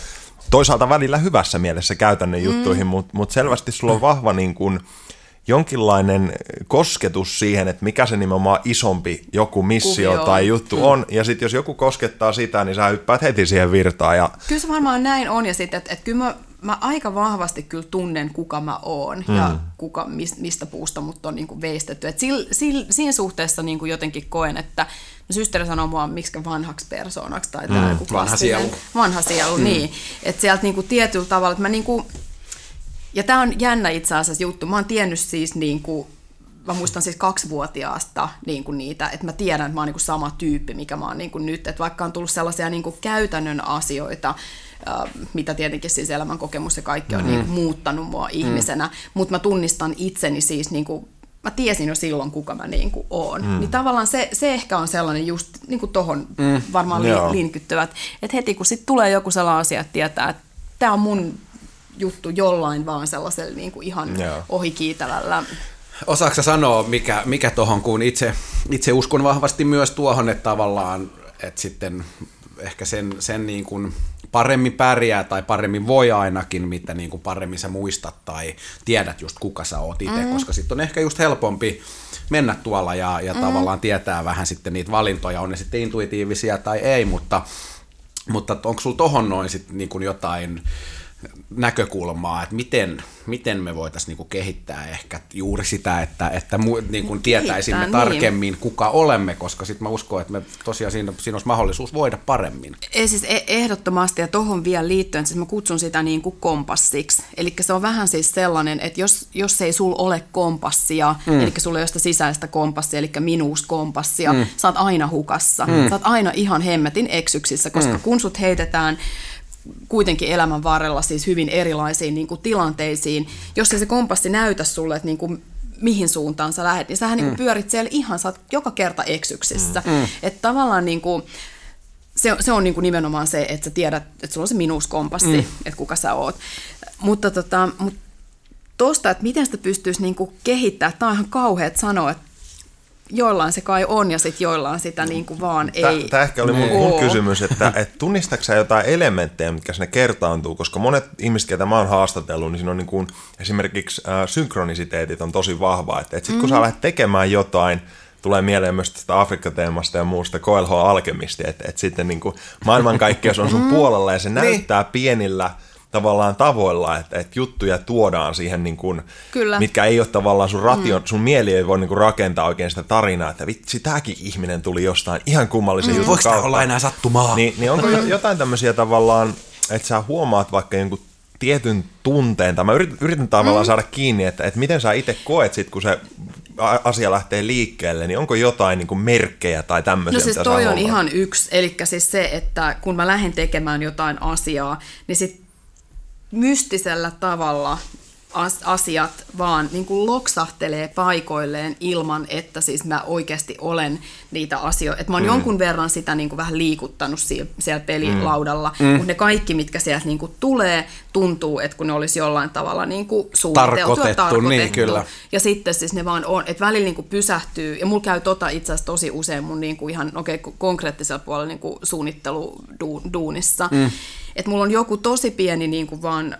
toisaalta välillä hyvässä mielessä käytännön juttuihin, mutta selvästi sulla on vahva niin kuin jonkinlainen kosketus siihen, että mikä se nimenomaan isompi joku missio tai juttu on, ja sitten jos joku koskettaa sitä, niin sä hyppäät heti siihen virtaan. Ja... Kyllä se varmaan näin on, ja sitten, että kyllä mä aika vahvasti kyllä tunnen, kuka mä oon, ja kuka, mistä puusta mut on niinku veistetty. Et siinä suhteessa niinku jotenkin koen, että systeri sanoo mua miksi vanhaksi persoonaksi, tai tämä joku klassinen. Vanha sielu. Niin. Että sieltä niinku tietyllä tavalla, että mä niinku... Ja tämä on jännä itse asiassa juttu. Mä oon tiennyt siis, niin kuin, mä muistan siis 2-vuotiaasta niin kuin niitä, että mä tiedän, että mä oon niin kuin sama tyyppi, mikä mä oon niin kuin nyt. Että vaikka on tullut sellaisia niin kuin käytännön asioita, mitä tietenkin siis elämän kokemus ja kaikki on niin kuin muuttanut mua ihmisenä, mutta mä tunnistan itseni siis, niin kuin, mä tiesin jo silloin, kuka mä niin kuin oon. Niin tavallaan se ehkä on sellainen just niin kuin tohon varmaan linkyttävät, että heti kun sit tulee joku sellainen asia, että tietää, että tää on mun juttu jollain vaan sellaisella niin kuin ihan ohikiitävällä. Osaatko sä sanoa, mikä tohon, kun itse uskon vahvasti myös tuohon, että tavallaan, että sitten ehkä sen niin kuin paremmin pärjää tai paremmin voi ainakin, mitä niin kuin paremmin sä muistat tai tiedät just kuka sä oot itse, koska sitten on ehkä just helpompi mennä tuolla ja tavallaan tietää vähän sitten niitä valintoja, on ne sitten intuitiivisia tai ei, mutta onko sulla tohon noin sitten niin kuin jotain näkökulmaa, että miten me voitaisiin niinku kehittää ehkä juuri sitä, että niinku tietäisimme tarkemmin, kuka olemme, koska sitten mä uskon, että me tosiaan siinä olisi mahdollisuus voida paremmin. Siis ehdottomasti, ja tuohon vielä liittyen, siis mä kutsun sitä niinku kompassiksi. Eli se on vähän siis sellainen, että jos ei sul ole kompassia, eli sulla ei ole sitä sisäistä kompassia, eli minuuskompassia, sä oot aina hukassa. Sä oot aina ihan hemmetin eksyksissä, koska kun sut heitetään kuitenkin elämän varrella siis hyvin erilaisiin niin kuin tilanteisiin. Jos ei se kompassi näytä sulle, että niin kuin, mihin suuntaan sä lähdet, niin sähän niin kuin pyörit siellä ihan, sä oot joka kerta eksyksissä. Että tavallaan niin kuin, se on niin kuin nimenomaan se, että sä tiedät, että sulla on se minuuskompassi, että kuka sä oot. Mutta tosta, että miten sitä pystyisi niin kuin kehittämään, tämä on ihan kauheat sanoa, että joillain se kai on ja sitten joillain sitä niin kuin vaan ei. Tämä ehkä oli mun kysymys, että tunnistatko sä jotain elementtejä, mitkä sinne kertaantuu, koska monet ihmiset, ketä mä oon haastatellut, niin siinä on niin kuin, esimerkiksi synkronisiteetit on tosi vahvaa, että sitten kun sä lähdet tekemään jotain, tulee mieleen myös tästä Afrikka-teemasta ja muusta KLH-alkemistia, että sitten niin kuin maailmankaikkeus on sun puolella ja se näyttää pienillä tavallaan tavoilla, että juttuja tuodaan siihen, niin kuin, mitkä ei ole tavallaan sun ration, sun mieli ei voi niin kuin rakentaa oikein sitä tarinaa, että vitsi, tämäkin ihminen tuli jostain ihan kummallisen jutun kautta. Voiko tämä olla enää sattumaa? Niin onko jotain tämmöisiä tavallaan että sä huomaat vaikka jonkun tietyn tunteen, tai mä yritän tavallaan saada kiinni, että miten sä itse koet sit, kun se asia lähtee liikkeelle, niin onko jotain niin kuin merkkejä tai tämmöisiä? No siis toi on ihan yksi, eli siis se, että kun mä lähden tekemään jotain asiaa, niin sit mystisellä tavalla asiat vaan niin kuin loksahtelee paikoilleen ilman, että siis mä oikeasti olen niitä asioita. Että mä oon jonkun verran sitä niin kuin vähän liikuttanut siellä pelilaudalla, mutta ne kaikki, mitkä sieltä niin kuin tulee, tuntuu, että kun ne olisi jollain tavalla niin kuin tarkoitettu. Niin, kyllä. Ja sitten siis ne vaan on, että välillä niin kuin pysähtyy, ja mulla käy itse asiassa tosi usein mun niin kuin ihan konkreettisella puolella niin kuin suunnitteluduunissa. Että mulla on joku tosi pieni niin kuin vaan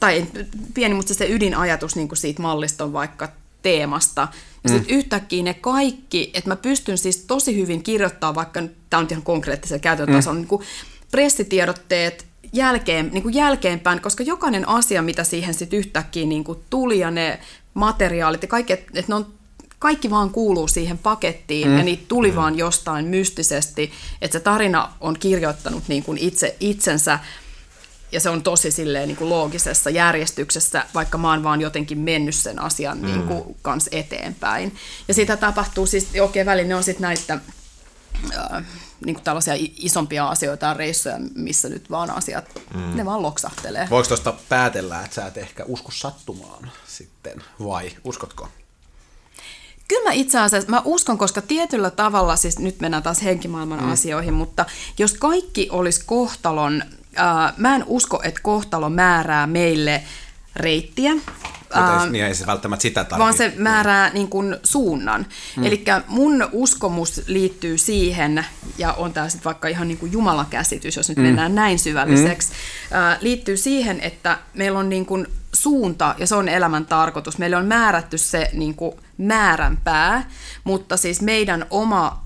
tai pieni, mutta se ydinajatus niin kuin siitä malliston vaikka teemasta. Ja sitten yhtäkkiä ne kaikki, että mä pystyn siis tosi hyvin kirjoittamaan, vaikka tämä on ihan konkreettisella käytännön tasolla, niin kuin pressitiedotteet niin kuin jälkeenpäin, koska jokainen asia, mitä siihen sitten yhtäkkiä niin kuin tuli ja ne materiaalit ja kaikki, että ne on kaikki vaan kuuluu siihen pakettiin ja niitä tuli vaan jostain mystisesti, että se tarina on kirjoittanut niin kuin itse itsensä. Ja se on tosi silleen niin kuin loogisessa järjestyksessä, vaikka mä oon vaan jotenkin mennyt sen asian niin kuin kanssa eteenpäin. Ja siitä tapahtuu siis, okei, välillä ne on sitten näitä niin kuin tällaisia isompia asioita ja reissuja, missä nyt vaan asiat, ne vaan loksahtelee. Voiko tuosta päätellä, että sä et ehkä usko sattumaan sitten, vai uskotko? Kyllä mä itse asiassa, mä uskon, koska tietyllä tavalla, siis nyt mennään taas henkimaailman asioihin, mutta jos kaikki olisi kohtalon, mä en usko, että kohtalo määrää meille reittiä, niin ei se välttämättä sitä tarvitse, vaan se määrää niin kuin suunnan. Elikkä mun uskomus liittyy siihen, ja on tää sitten vaikka ihan niin kuin jumalakäsitys, jos nyt mennään näin syvälliseksi, liittyy siihen, että meillä on niin kuin suunta, ja se on elämän tarkoitus. Meillä on määrätty se niin kuin määränpää, mutta siis meidän oma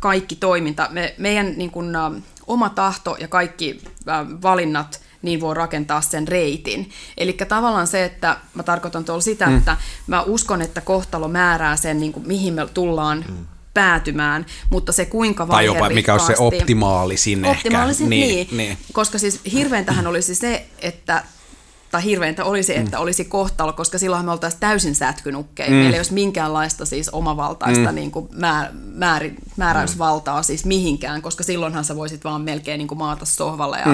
kaikki toiminta, meidän niin kuin oma tahto ja kaikki valinnat, niin voi rakentaa sen reitin. Eli tavallaan se, että mä tarkoitan tuolla sitä, että mä uskon, että kohtalo määrää sen, niin kuin, mihin me tullaan päätymään, mutta se kuinka vaiherikkaasti. Tai jopa mikä on se optimaalisin ehkä. Optimaalisin, niin. Koska siis hirveintähän olisi se, että tai hirveintä olisi, että olisi kohtalo, koska silloin me oltaisiin täysin sätkynukkeja. Meillä ei olisi minkäänlaista siis omavaltaista niin kuin määräysvaltaa siis mihinkään, koska silloinhan sä voisit vaan melkein niin kuin maata sohvalla ja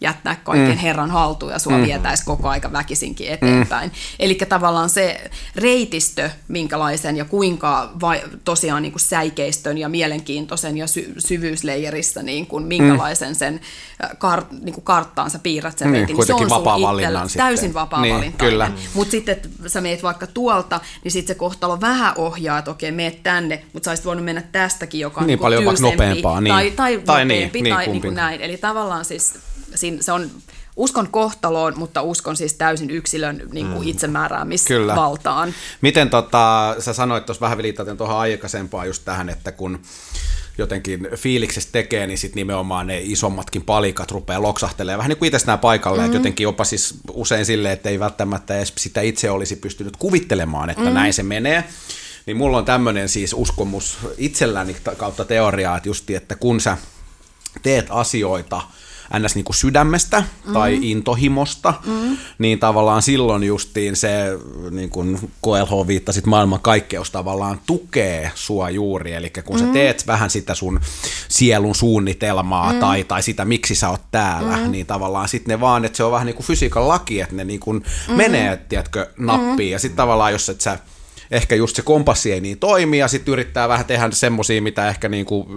jättää kaiken Herran haltuun ja sua vietäisi koko aika väkisinkin eteenpäin. Eli tavallaan se reitistö, minkälaisen ja kuinka tosiaan niin kuin säikeistön ja mielenkiintoisen ja syvyysleijerissä, niin kuin, minkälaisen sen niin kuin karttaan sä piirrät sen reitin, niin se on sun täysin vapaa valinta. Mutta sitten, että sä meet vaikka tuolta, niin sitten se kohtalo vähän ohjaa, että okei, meet tänne, mutta sä olisit voinut mennä tästäkin, joka on niin, paljon vaikka nopeampaa. Tai näin. Eli tavallaan siis se on, uskon kohtaloon, mutta uskon siis täysin yksilön niin kuin itsemääräämisvaltaan. Kyllä. Miten sä sanoit tuossa vähän viitaten tuohon aikaisempaan just tähän, että kun jotenkin fiiliksessä tekee, niin sitten nimenomaan ne isommatkin palikat rupeaa loksahtelemaan vähän niin kuin itse nämä paikalleen, että jotenkin jopa siis usein silleen, että ei välttämättä edes sitä itse olisi pystynyt kuvittelemaan, että näin se menee. Niin mulla on tämmöinen siis uskomus itselläni kautta teoriaa, että justi, että kun sä teet asioita ns. Niin kuin sydämestä tai intohimosta, niin tavallaan silloin justiin se, niin kuin KLH viittasit, maailmankaikkeus tavallaan tukee sua juuri, eli kun sä teet vähän sitä sun sielun suunnitelmaa tai sitä, miksi sä oot täällä, niin tavallaan sitten ne vaan, että se on vähän niin kuin fysiikan laki, että ne niin kuin menee, tiedätkö, nappiin, ja sitten tavallaan jos et sä ehkä just se kompassi ei niin toimi, ja sitten yrittää vähän tehdä semmosia, mitä ehkä niinku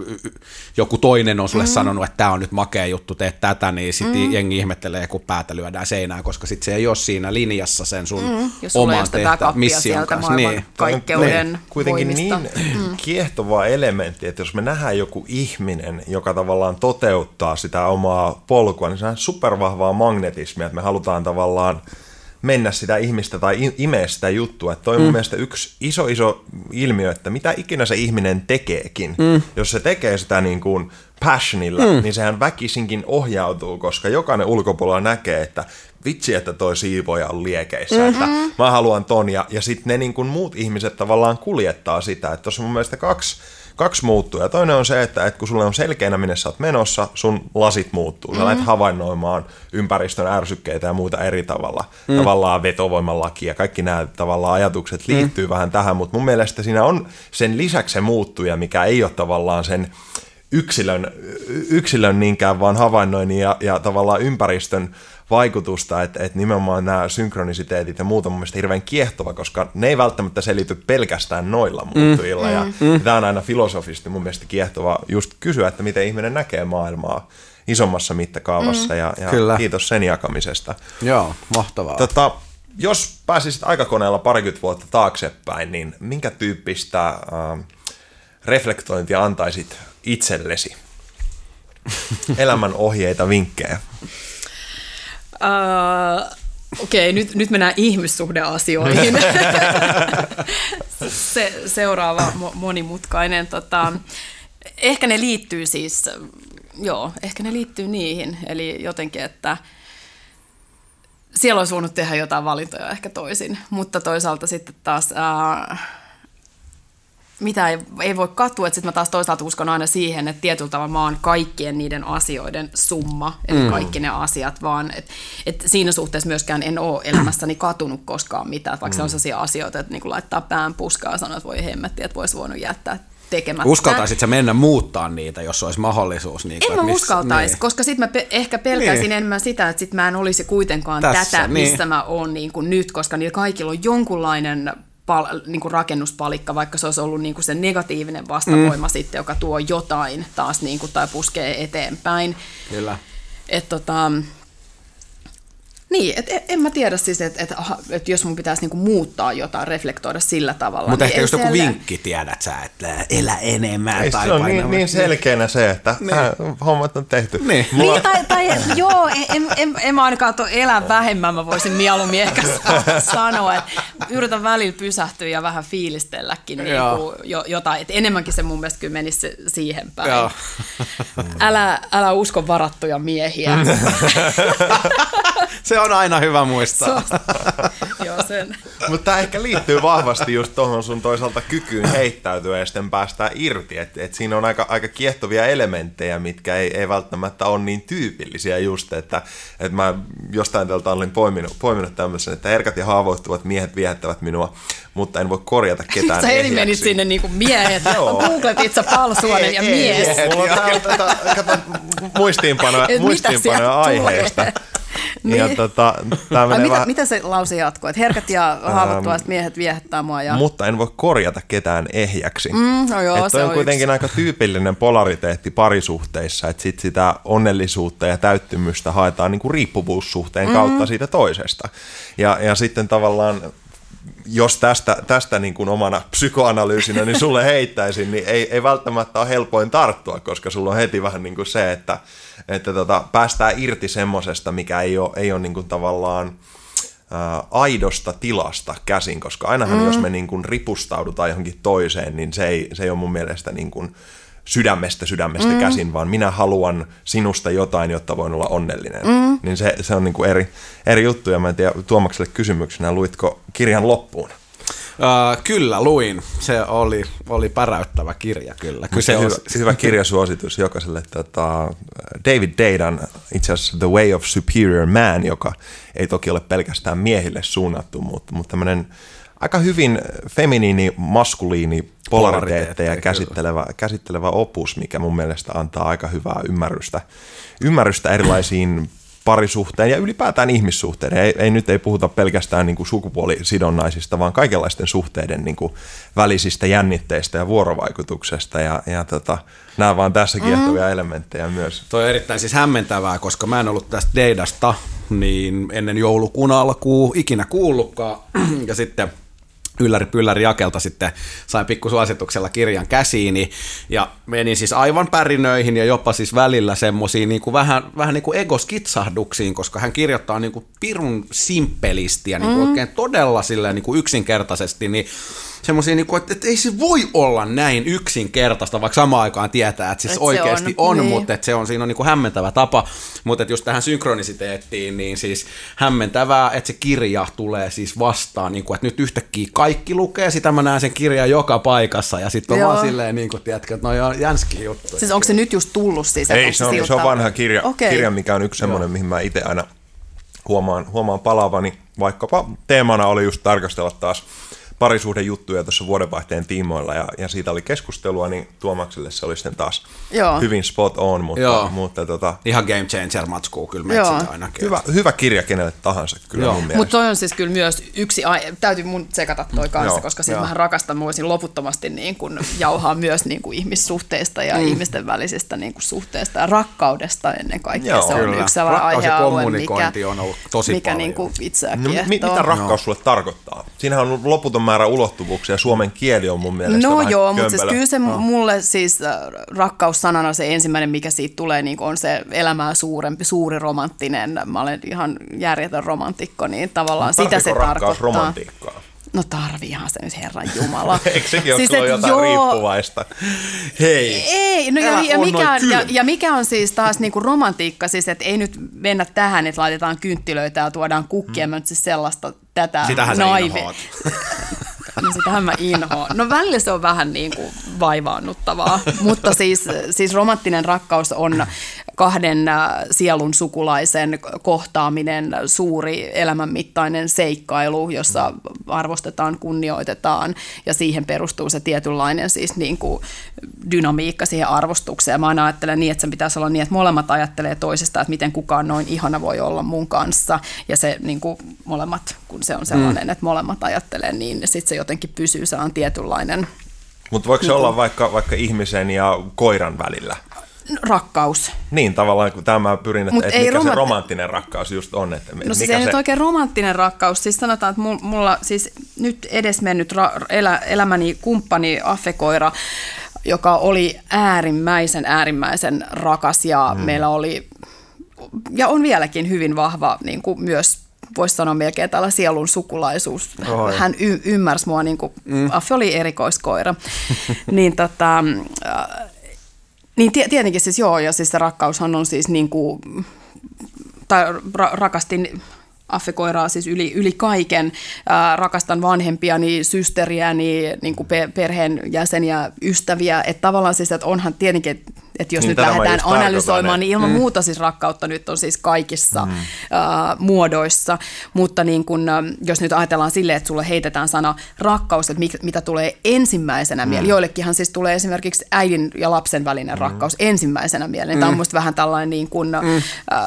joku toinen on sulle sanonut, että tämä on nyt makea juttu, teet tätä, niin sitten jengi ihmettelee, kun päätä lyödään seinään, koska sitten se ei ole siinä linjassa sen sun oman mission kanssa. Niin. Kaikkeuden kuitenkin voimista. Niin kiehtova elementti, että jos me nähdään joku ihminen, joka tavallaan toteuttaa sitä omaa polkua, niin se on supervahvaa magnetismia, että me halutaan tavallaan mennä sitä ihmistä tai imeä sitä juttua. Että toi on mun mielestä yksi iso ilmiö, että mitä ikinä se ihminen tekeekin. Jos se tekee sitä niin kuin passionilla, niin sehän väkisinkin ohjautuu, koska jokainen ulkopuolella näkee, että vitsi, että toi siivoja on liekeissä, että mä haluan ton, ja sitten ne niin kuin muut ihmiset tavallaan kuljettaa sitä. Että tuossa on mun mielestä kaksi kaksi muuttujaa. Toinen on se, että kun sulle on selkeänä, minne sä oot menossa, sun lasit muuttuu. Sä lähdet havainnoimaan ympäristön ärsykkeitä ja muuta eri tavalla. Tavallaan vetovoimalaki ja kaikki nämä tavallaan ajatukset liittyy vähän tähän, mutta mun mielestä siinä on sen lisäksi se muuttuja, mikä ei ole tavallaan sen yksilön niinkään, vaan havainnoinnin ja tavallaan ympäristön vaikutusta, että nimenomaan nämä synkronisiteetit ja muuta on mun mielestä hirveän kiehtova, koska ne ei välttämättä selity pelkästään noilla muuttujilla. Ja tämä on aina filosofisesti mun mielestä kiehtova just kysyä, että miten ihminen näkee maailmaa isommassa mittakaavassa ja kiitos sen jakamisesta. Joo, mahtavaa. Jos pääsisit aikakoneella 20 vuotta taaksepäin, niin minkä tyyppistä reflektointia antaisit itsellesi? Elämän ohjeita, vinkkejä. Okei, nyt mennään ihmissuhdeasioihin. Seuraava monimutkainen. Ehkä ne liittyy siis, niihin. Eli jotenkin, että siellä olisi voinut tehdä jotain valintoja ehkä toisin. Mutta toisaalta sitten taas... mitä ei voi katua, että sitten mä taas toisaalta uskon aina siihen, että tietyllä tavalla mä oon kaikkien niiden asioiden summa, eli kaikki ne asiat, vaan että siinä suhteessa myöskään en ole elämässäni katunut koskaan mitään, vaikka se on sellaisia asioita, että niinku laittaa pään puskaan ja sanoo, että voi hemmetti, että voisi voinut jättää tekemättä. Uskaltaisit sä mennä muuttaa niitä, jos olisi mahdollisuus? Niin en mä uskaltaisi, niin. Koska sitten mä ehkä pelkäisin enemmän sitä, että sit mä en olisi kuitenkaan missä mä oon niin kuin nyt, koska niillä kaikilla on jonkunlainen... Niin kuin rakennuspalikka, vaikka se olisi ollut niin kuin se negatiivinen vastavoima sitten, joka tuo jotain taas niin kuin, tai puskee eteenpäin. Kyllä. En mä tiedä siis, että jos mun pitäisi niin kuin muuttaa jotain, reflektoida sillä tavalla. Mutta niin ehkä just joku vinkki tiedät sä, että elä enemmän. Ei, tai se on niin selkeänä se, että hommat on tehty. En mä ainakaan elä vähemmän, mä voisin mieluummin ehkä sanoa, että yritän välillä pysähtyä ja vähän fiilistelläkin niin kuin jotain. Et enemmänkin se mun mielestä kyllä menisi siihen päin. Älä usko varattuja miehiä. Se on aina hyvä muistaa. Mutta tämä ehkä liittyy vahvasti just tuohon sun toisaalta kykyyn heittäytyä ja sitten päästään irti. Et siinä on aika kiehtovia elementtejä, mitkä ei välttämättä ole niin tyypillisiä just, että mä jostain tältä olin poiminut tämmöisen, että herkät ja haavoittuvat miehet viehättävät minua, mutta en voi korjata ketään. Sä eli menit sinne niinku miehet, googletit sä Palsuonen ja mies. Mulla on täällä muistiinpanoja aiheesta. Niin. Mitä se lause jatkuu? Että herkät ja haavoittuvaiset miehet viehättää mua. Ja... Mutta en voi korjata ketään ehjäksi. Se on kuitenkin aika tyypillinen polariteetti parisuhteissa, että sit sitä onnellisuutta ja täyttymystä haetaan niin kuin riippuvuussuhteen kautta siitä toisesta. Ja sitten tavallaan... Jos tästä niin kuin omana psykoanalyysinä niin sulle heittäisin, niin ei välttämättä ole helpoin tarttua, koska sulla on heti vähän niin kuin se, että päästään irti semmosesta, mikä ei ole niin kuin tavallaan aidosta tilasta käsin, koska ainahan jos me niin kuin ripustaudutaan johonkin toiseen, niin se ei ole mun mielestä niin kuin sydämestä käsin, vaan minä haluan sinusta jotain, jotta voin olla onnellinen. Niin se on niin kuin eri juttu, ja mä en tiedä, Tuomakselle kysymyksenä, luitko kirjan loppuun? Kyllä luin. Se oli päräyttävä kirja, kyllä. Hyvä kirjasuositus jokaiselle. David Deidan itse asiassa The Way of Superior Man, joka ei toki ole pelkästään miehille suunnattu, mutta tämmöinen aika hyvin feminiini, maskuliini, polariteetteja käsittelevä opus, mikä mun mielestä antaa aika hyvää ymmärrystä erilaisiin parisuhteen ja ylipäätään ihmissuhteiden. Ei puhuta pelkästään niin kuin sukupuolisidonnaisista, vaan kaikenlaisten suhteiden niin kuin välisistä jännitteistä ja vuorovaikutuksesta. Ja nämä vaan tässä kiehtovia elementtejä myös. Toi on erittäin siis hämmentävää, koska mä en ollut tästä Deidasta niin ennen joulukuun alkua ikinä kuullutkaan. Ja sitten... Ylläri Jakelta sitten sain pikkusuosituksella kirjan käsiini ja menin siis aivan pärinöihin ja jopa siis välillä semmoisiin niin kuin vähän niin kuin egoskitsahduksiin, koska hän kirjoittaa niin kuin pirun simppelisti ja niin kuin oikein todella silleen niin kuin yksinkertaisesti, niin semmoisia, että ei se voi olla näin yksinkertaista, vaikka samaan aikaan tietää, että siis et oikeasti on, niin. Mutta se on, siinä on niin kuin hämmentävä tapa, mutta just tähän synkronisiteettiin, niin siis hämmentävää, että se kirja tulee siis vastaan, niin kuin, että nyt yhtäkkiä kaikki lukee, sitä mä näen sen kirjan joka paikassa, ja sitten on vaan silleen, niin kuin, tiedätkö, että noi on jänski juttu. Siis onko se nyt just tullut siis? Ei, se on vanha kirja, okay. Kirja, mikä on yksi semmoinen, mihin mä itse aina huomaan palaavani, vaikkapa teemana oli just tarkastella taas parisuhdejuttuja tuossa vuodenvaihteen tiimoilla, ja siitä oli keskustelua, niin Tuomakselle se oli sitten taas hyvin spot on, mutta ihan game changer matskuu kyllä metsit ainakin. Hyvä kirja kenelle tahansa kyllä mun mielestä. Mutta toi on siis kyllä myös yksi, täytyy mun tsekata toi kanssa, koska siis mähän rakastan, mä voisin loputtomasti niin kun jauhaa myös niin kun ihmissuhteista ja ihmisten välisistä niin kun suhteista ja rakkaudesta ennen kaikkea. Joo, se on kyllä. Yksi sellainen aihealue, mikä niin kun itseä kiehtoo. Mitä rakkaus sulle tarkoittaa? Siinähän on loputon määrä ulottuvuuksia. Suomen kieli on mun mielestä vähän kömpelä. Mutta siis kyllä se mulle siis rakkaussanana se ensimmäinen, mikä siitä tulee, niin on se elämää suurempi, suuri romanttinen. Mä olen ihan järjetön romantikko, niin tavallaan sitä se tarkoittaa. No tarviihan se nyt, Herran Jumala. Eikö sekin ole siis, jotain riippuvaista? Hei, ei, no ja mikä on siis taas niinku romantiikka, siis että ei nyt mennä tähän, että laitetaan kynttilöitä ja tuodaan kukkia, mutta siis sellaista tätä naivia. No sitähän mä inhoan. No välillä se on vähän niin kuin vaivaannuttavaa, mutta siis romanttinen rakkaus on kahden sielun sukulaisen kohtaaminen, suuri elämänmittainen seikkailu, jossa arvostetaan, kunnioitetaan ja siihen perustuu se tietynlainen siis niin kuin dynamiikka siihen arvostukseen. Mä aina ajattelen niin, että sen pitäisi olla niin, että molemmat ajattelee toisesta, että miten kukaan noin ihana voi olla mun kanssa ja se niin kuin molemmat, kun se on sellainen, että molemmat ajattelee niin, sitten se jotenkin pysyy, se on tietynlainen. Mutta voiko se olla vaikka ihmisen ja koiran välillä? Rakkaus. Niin, tavallaan kun tämä pyrin, että mikä se romanttinen rakkaus just on. Että no siis ei nyt oikein romanttinen rakkaus. Siis sanotaan, että mulla siis nyt edesmennyt elämäni kumppani Affe-koira, joka oli äärimmäisen rakas ja meillä oli, ja on vieläkin hyvin vahva niin kuin myös voisi sanoa melkein tällä sielun sukulaisuus. Oi. Hän ymmärsi mua, niin kuin Affe oli erikoiskoira. Niin, niin tietenkin siis ja siis se rakkaushan on siis niin kuin, tai rakastin Affe-koiraa siis yli kaiken. Rakastan vanhempiani, systeriäni, niin kuin perheenjäseniä, ystäviä. Että tavallaan siis, että onhan tietenkin, että jos niin nyt lähdetään analysoimaan, niin ilman muuta siis rakkautta nyt on siis kaikissa muodoissa. Mutta niin kun, jos nyt ajatellaan silleen, että sulle heitetään sana rakkaus, että mitä tulee ensimmäisenä mieleen. Joillekinhan siis tulee esimerkiksi äidin ja lapsen välinen rakkaus ensimmäisenä mieleen. Tämä on musta vähän tällainen niin kun,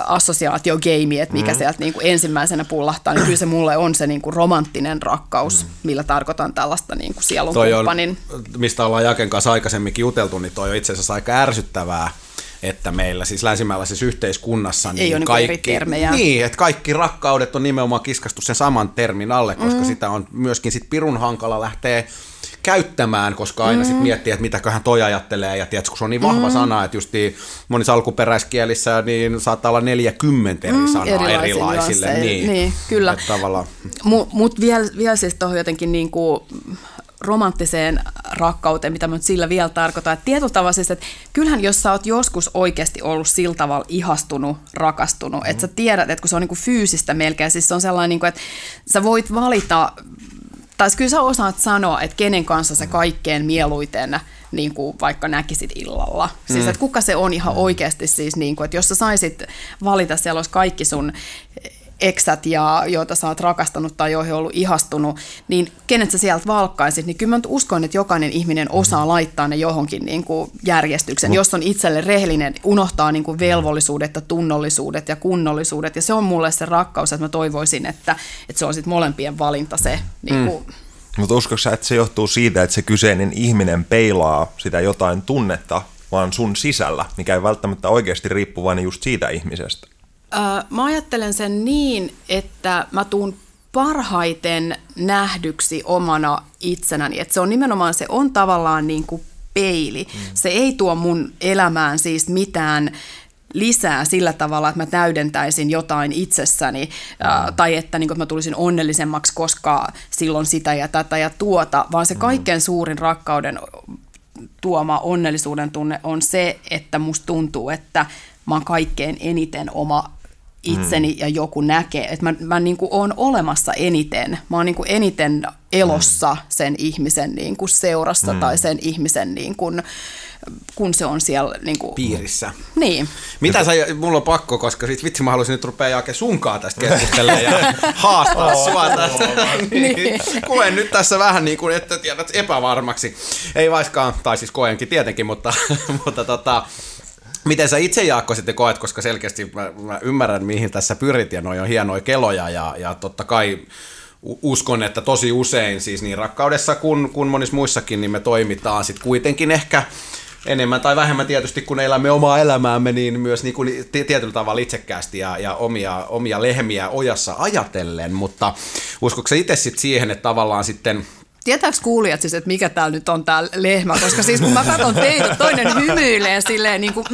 assosiaatiogeimi, että mikä sieltä niin kun ensimmäisenä pullahtaa. Niin kyllä se mulle on se niin kun romanttinen rakkaus, millä tarkoitan tällaista niin kun sielun kumppanin. Mistä ollaan Jaken kanssa aikaisemminkin juteltu, niin toi on itse asiassa aika ärsyttävää, että meillä siis länsimaailmaisessa yhteiskunnassa niin kaikki, niin, että kaikki rakkaudet on nimenomaan kiskastu sen saman termin alle, koska sitä on myöskin sit pirun hankala lähteä käyttämään, koska aina sit miettii, että mitäköhän toi ajattelee, ja tiedätkö, kun se on niin vahva sana, että just niin monissa alkuperäiskielissä niin saattaa olla 40 eri sanaa erilaisille. Niin, kyllä. Mutta vielä siis tuohon jotenkin niin kuin romanttiseen rakkauteen, mitä mä nyt sillä vielä tarkoitan. Että tietyllä tavalla siis, että kyllähän jos sä oot joskus oikeasti ollut sillä tavalla ihastunut, rakastunut, että sä tiedät, että kun se on niin kuin fyysistä melkein, siis se on sellainen, niin kuin, että sä voit valita, tai kyllä sä osaat sanoa, että kenen kanssa sä kaikkein mieluiten niin kuin vaikka näkisit illalla. Siis että kuka se on ihan oikeasti siis, niin kuin, että jos sä saisit valita, siellä olisi kaikki sun eksät, ja joita sä oot rakastanut tai joihin ollut ihastunut, niin kenet sä sieltä valkkaisit, niin kyllä mä uskon, että jokainen ihminen osaa laittaa ne johonkin niin kuin järjestyksen. Jos on itselle rehellinen, unohtaa niin kuin velvollisuudet ja tunnollisuudet ja kunnollisuudet, ja se on mulle se rakkaus, että mä toivoisin, että se on sit molempien valinta se. Niin kuin. Mutta uskotko sä, että se johtuu siitä, että se kyseinen ihminen peilaa sitä jotain tunnetta, vaan sun sisällä, mikä ei välttämättä oikeasti riippuvainen just siitä ihmisestä? Mä ajattelen sen niin, että mä tuun parhaiten nähdyksi omana itsenäni. Että se on nimenomaan, se on tavallaan niin kuin peili. Se ei tuo mun elämään siis mitään lisää sillä tavalla, että mä täydentäisin jotain itsessäni tai että, niin kuin, että mä tulisin onnellisemmaksi, koska silloin sitä ja tätä ja tuota, vaan se kaikkein suurin rakkauden tuoma onnellisuuden tunne on se, että musta tuntuu, että mä oon kaikkein eniten oma itseni ja joku näkee, että mä niin kuin oon olemassa eniten, mä oon niin kuin eniten elossa sen ihmisen niin kuin seurassa tai sen ihmisen niin kuin, kun se on siellä niin kuin piirissä. Niin. Mitä sä, mulla on pakko, koska sit vitsi mä haluaisin nyt rupea jake sunkaan tästä keskustelemaan ja haastaa sua tästä. Niin. Koen nyt tässä vähän niin kuin, että tiedät epävarmaksi. Ei vaiskaan, tai siis koenkin tietenkin, mutta miten sä itse, Jaakko, sitten koet, koska selkeästi mä ymmärrän, mihin tässä pyrit, ja noi on hienoja keloja, ja totta kai uskon, että tosi usein, siis niin rakkaudessa kuin monissa muissakin, niin me toimitaan sitten kuitenkin ehkä enemmän tai vähemmän tietysti, kun elämme omaa elämäämme, niin myös niin kuin tietyllä tavalla itsekkäästi ja omia lehmiä ojassa ajatellen, mutta uskotko sä itse sitten siihen, että tavallaan sitten... Tietääkö kuulijat siis, että mikä täällä nyt on tää lehmä, koska siis kun mä katson teitä, toinen hymyilee silleen niin kuin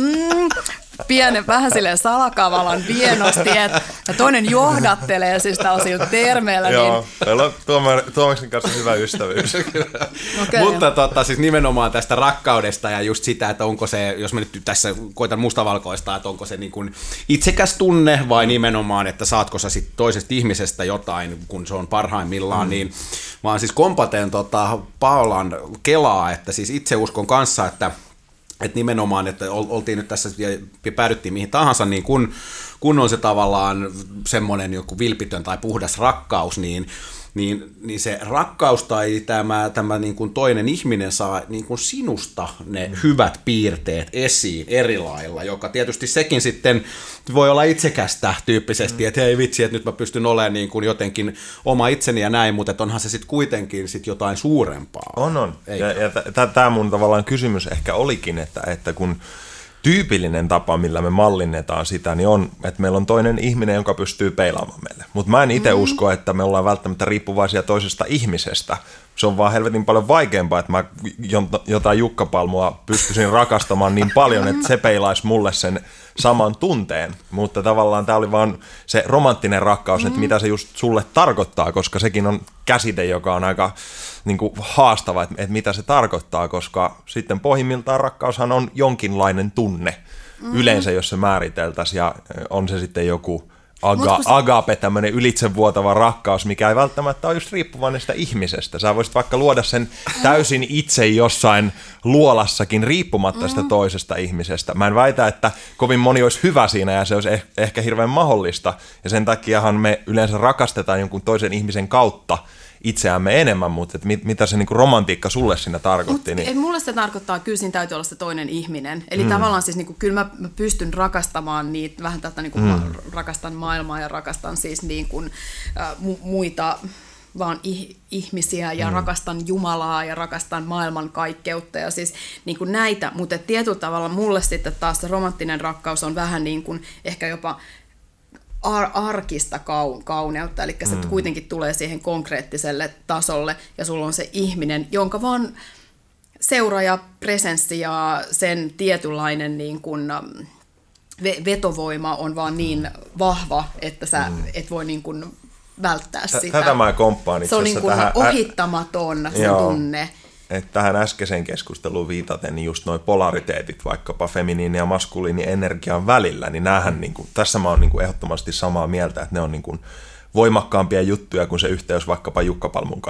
pienen vähän silleen salakavalan vienosti, ja toinen johdattelee siis tällaisilla termeillä. Niin... Joo, meillä on Tuomaksen kanssa hyvä ystävyys. Okay. Mutta siis nimenomaan tästä rakkaudesta ja just sitä, että onko se, jos mä nyt tässä koitan mustavalkoista, että onko se niin kuin itsekäs tunne vai nimenomaan, että saatko sä sit toisesta ihmisestä jotain, kun se on parhaimmillaan, niin vaan siis kompaten Paulan kelaa, että siis itse uskon kanssa, että nimenomaan, että oltiin nyt tässä ja päädyttiin mihin tahansa, niin kun on se tavallaan semmoinen joku vilpitön tai puhdas rakkaus, niin se rakkaus tai tämä niin kuin toinen ihminen saa niin kuin sinusta ne hyvät piirteet esiin eri lailla, joka tietysti sekin sitten voi olla itsekästä tyyppisesti, että hei vitsi, että nyt mä pystyn olemaan niin kuin jotenkin oma itseni ja näin, mutta onhan se sitten kuitenkin sit jotain suurempaa. On. Ja tämä mun tavallaan kysymys ehkä olikin, että kun tyypillinen tapa, millä me mallinnetaan sitä, niin on, että meillä on toinen ihminen, joka pystyy peilaamaan meille. Mutta mä en itse usko, että me ollaan välttämättä riippuvaisia toisesta ihmisestä. Se on vaan helvetin paljon vaikeampaa, että mä jotain Jukka Palmua pystyisin rakastamaan niin paljon, että se peilaisi mulle sen saman tunteen. Mutta tavallaan tämä oli vaan se romanttinen rakkaus, että mitä se just sulle tarkoittaa, koska sekin on käsite, joka on aika niin kuin haastava, että mitä se tarkoittaa, koska sitten pohjimmiltaan rakkaushan on jonkinlainen tunne yleensä, jos se määriteltäisiin, ja on se sitten joku agape, tämmöinen ylitsevuotava rakkaus, mikä ei välttämättä ole just riippuvainen sitä ihmisestä. Sä voisit vaikka luoda sen täysin itse jossain luolassakin riippumatta sitä toisesta ihmisestä. Mä en väitä, että kovin moni olisi hyvä siinä ja se olisi ehkä hirveän mahdollista. Ja sen takiahan me yleensä rakastetaan jonkun toisen ihmisen kautta itseämme enemmän, mutta mitä se niinku romantiikka sulle siinä tarkoitti? Niin... Mulle se tarkoittaa, kyllä siinä täytyy olla se toinen ihminen. Eli tavallaan siis niinku, kyllä mä pystyn rakastamaan niitä, vähän tätä niinku, rakastan maailmaa ja rakastan siis niinku, muita vaan ihmisiä ja rakastan Jumalaa ja rakastan maailmankaikkeutta ja siis niinku näitä, mutta tietyllä tavalla mulle sitten taas se romanttinen rakkaus on vähän niinku, ehkä jopa arkista kauneutta, eli se kuitenkin tulee siihen konkreettiselle tasolle, ja sulla on se ihminen, jonka vaan seura ja presenssi ja sen tietynlainen niin kuin vetovoima on vaan niin vahva, että sä et voi niin kuin välttää sitä. Tätä mä komppaan itse asiassa. Se on niin kuin ohittamaton se tunne. Että tähän äskeiseen keskusteluun viitaten, niin just noi polariteetit, vaikkapa feminiini ja maskuliini energian välillä, niin näähän, niin kuin, tässä mä oon niin kuin ehdottomasti samaa mieltä, että ne on niin kuin voimakkaampia juttuja kuin se yhteys vaikkapa Jukka Palmun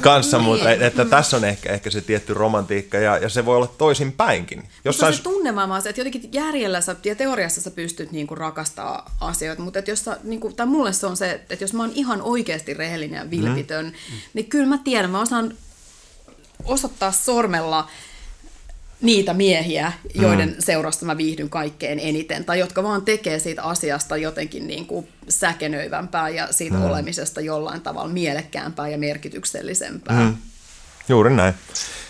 kanssa mutta että tässä on ehkä se tietty romantiikka ja se voi olla toisinpäinkin. Mutta se tunnemaailma on se, että jotenkin järjellä ja teoriassa sä pystyt niinku rakastaa asioita, mutta että jos sä, niinku, tai mulle se on se, että jos mä oon ihan oikeasti rehellinen ja vilpitön, niin kyllä mä tiedän, mä osaan osoittaa sormella niitä miehiä, joiden seurassa mä viihdyn kaikkein eniten, tai jotka vaan tekee siitä asiasta jotenkin niin kuin säkenöivämpää ja siitä olemisesta jollain tavalla mielekkäämpää ja merkityksellisempää. Juuri näin.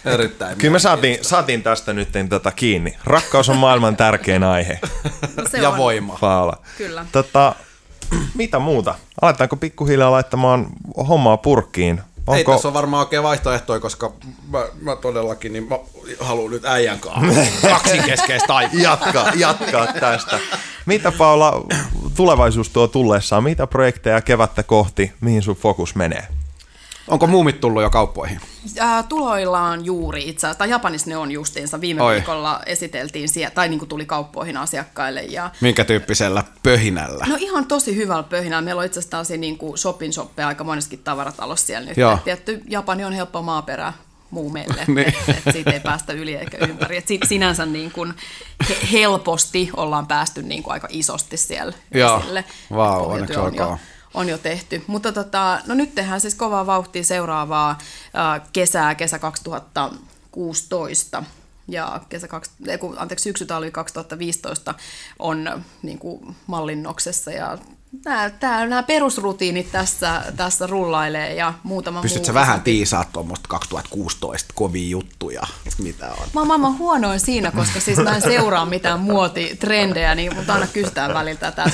Erittäin. Kyllä me saatiin tästä nyt tätä kiinni. Rakkaus on maailman tärkein aihe. No ja on. Voima. Paula. Kyllä. Mitä muuta? Aletaanko pikkuhiljaa laittamaan hommaa purkkiin? Onko... Ei tässä ole varmaan oikein vaihtoehtoja, koska mä todellakin niin mä haluan nyt äijän kanssa. Kaksikeskeistä aikaa. Jatkaa tästä. Mitä Paula tulevaisuus tuo tullessaan? Mitä projekteja kevättä kohti, mihin sun fokus menee? Onko muumit tullut jo kauppoihin? Tuloillaan juuri itse asiassa. Japanissa ne on justiinsa. Viime viikolla esiteltiin siellä, tai niin kuin tuli kauppoihin asiakkaille. Ja... Minkä tyyppisellä pöhinällä? No ihan tosi hyvällä pöhinällä. Meillä on itse asiassa tällaisia niin kuin shoppeja aika moneskin tavaratalossa siellä nyt. Tietty Japani on helppo maaperä muumeille, niin. että siitä ei päästä yli eikä ympäri. Et sinänsä niin kuin helposti ollaan päästy niin kuin aika isosti siellä esille. Vau, onneksi olkoon. On jo tehty, mutta no nyt tehdään siis kovaa vauhtia seuraavaa kesä 2016 ja syksy talvi 2015 on niin kuin mallinnoksessa ja nämä perusrutiinit tässä rullailee ja muutama muu. Pystytkö vähän tiisaa tuommoista 2016 kovia juttuja, mitä on? Mä oon maailman huonoin siinä, koska siis mä en seuraa mitään muotitrendejä, niin mutta aina kysytään väliltä, että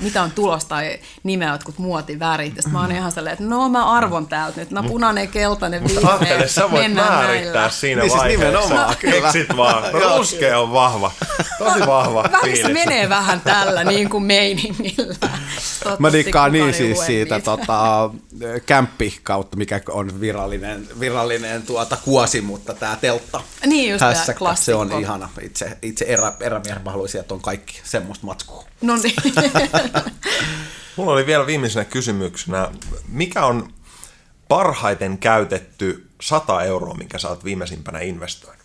mitä on tulosta tai nimeä jotkut muotivärit. Ja mä oon ihan sellainen, että no mä arvon täältä nyt, no punainen, keltainen, vihreä, mennään näillä. Sä voit määrittää siinä niin vaiheessa. Siis nimenomaan, kyllä. Keksit vaan, ruskea on vahva, tosi vahva. Välissä menee vähän tällä niin kuin meiningillä. Totta, mä dikkaan niin siis siitä kämppi kautta, mikä on virallinen kuosi, mutta tää teltta. Niin just hässäkkä, tää klassikko. Se on ihana. Itse erämiehen mä haluaisin, että on kaikki semmoista matskua. No niin. Mulla oli vielä viimeisenä kysymyksenä. Mikä on parhaiten käytetty 100 €, minkä sä oot viimeisimpänä investoinut?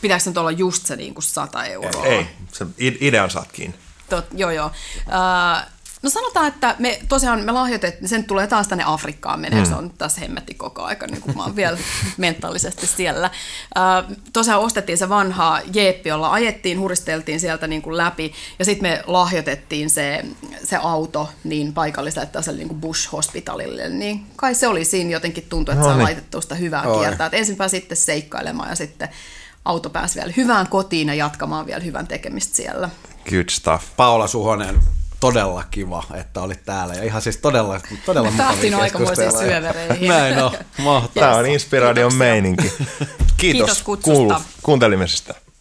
Pitääkö nyt olla just se niin kuin 100 €? Ei, sen idean saat kiinni. Joo. No sanotaan, että me lahjoitettiin, sen tulee taas tänne Afrikkaan menee, se on tässä hemmetti koko aika, niin kuin mä oon vielä mentaalisesti siellä. Tosiaan ostettiin se vanha jeeppi, jolla ajettiin, huristeltiin sieltä niin kuin läpi, ja sitten me lahjoitettiin se auto niin paikalliselle tällaiselle niin kuin Bush Hospitalille, niin kai se oli siinä jotenkin tuntuu, että saa laitettua sitä hyvää kiertää. Ensin pääsi sitten seikkailemaan ja sitten auto pääsi vielä hyvään kotiin ja jatkamaan vielä hyvän tekemistä siellä. Good stuff. Paula Suhonen, todella kiva, että olit täällä. Ja ihan siis todella mukavia keskusteluja. Näin on, mahtavaa. Tämä on Inspiradion meininki. Kiitos kuuntelemisesta.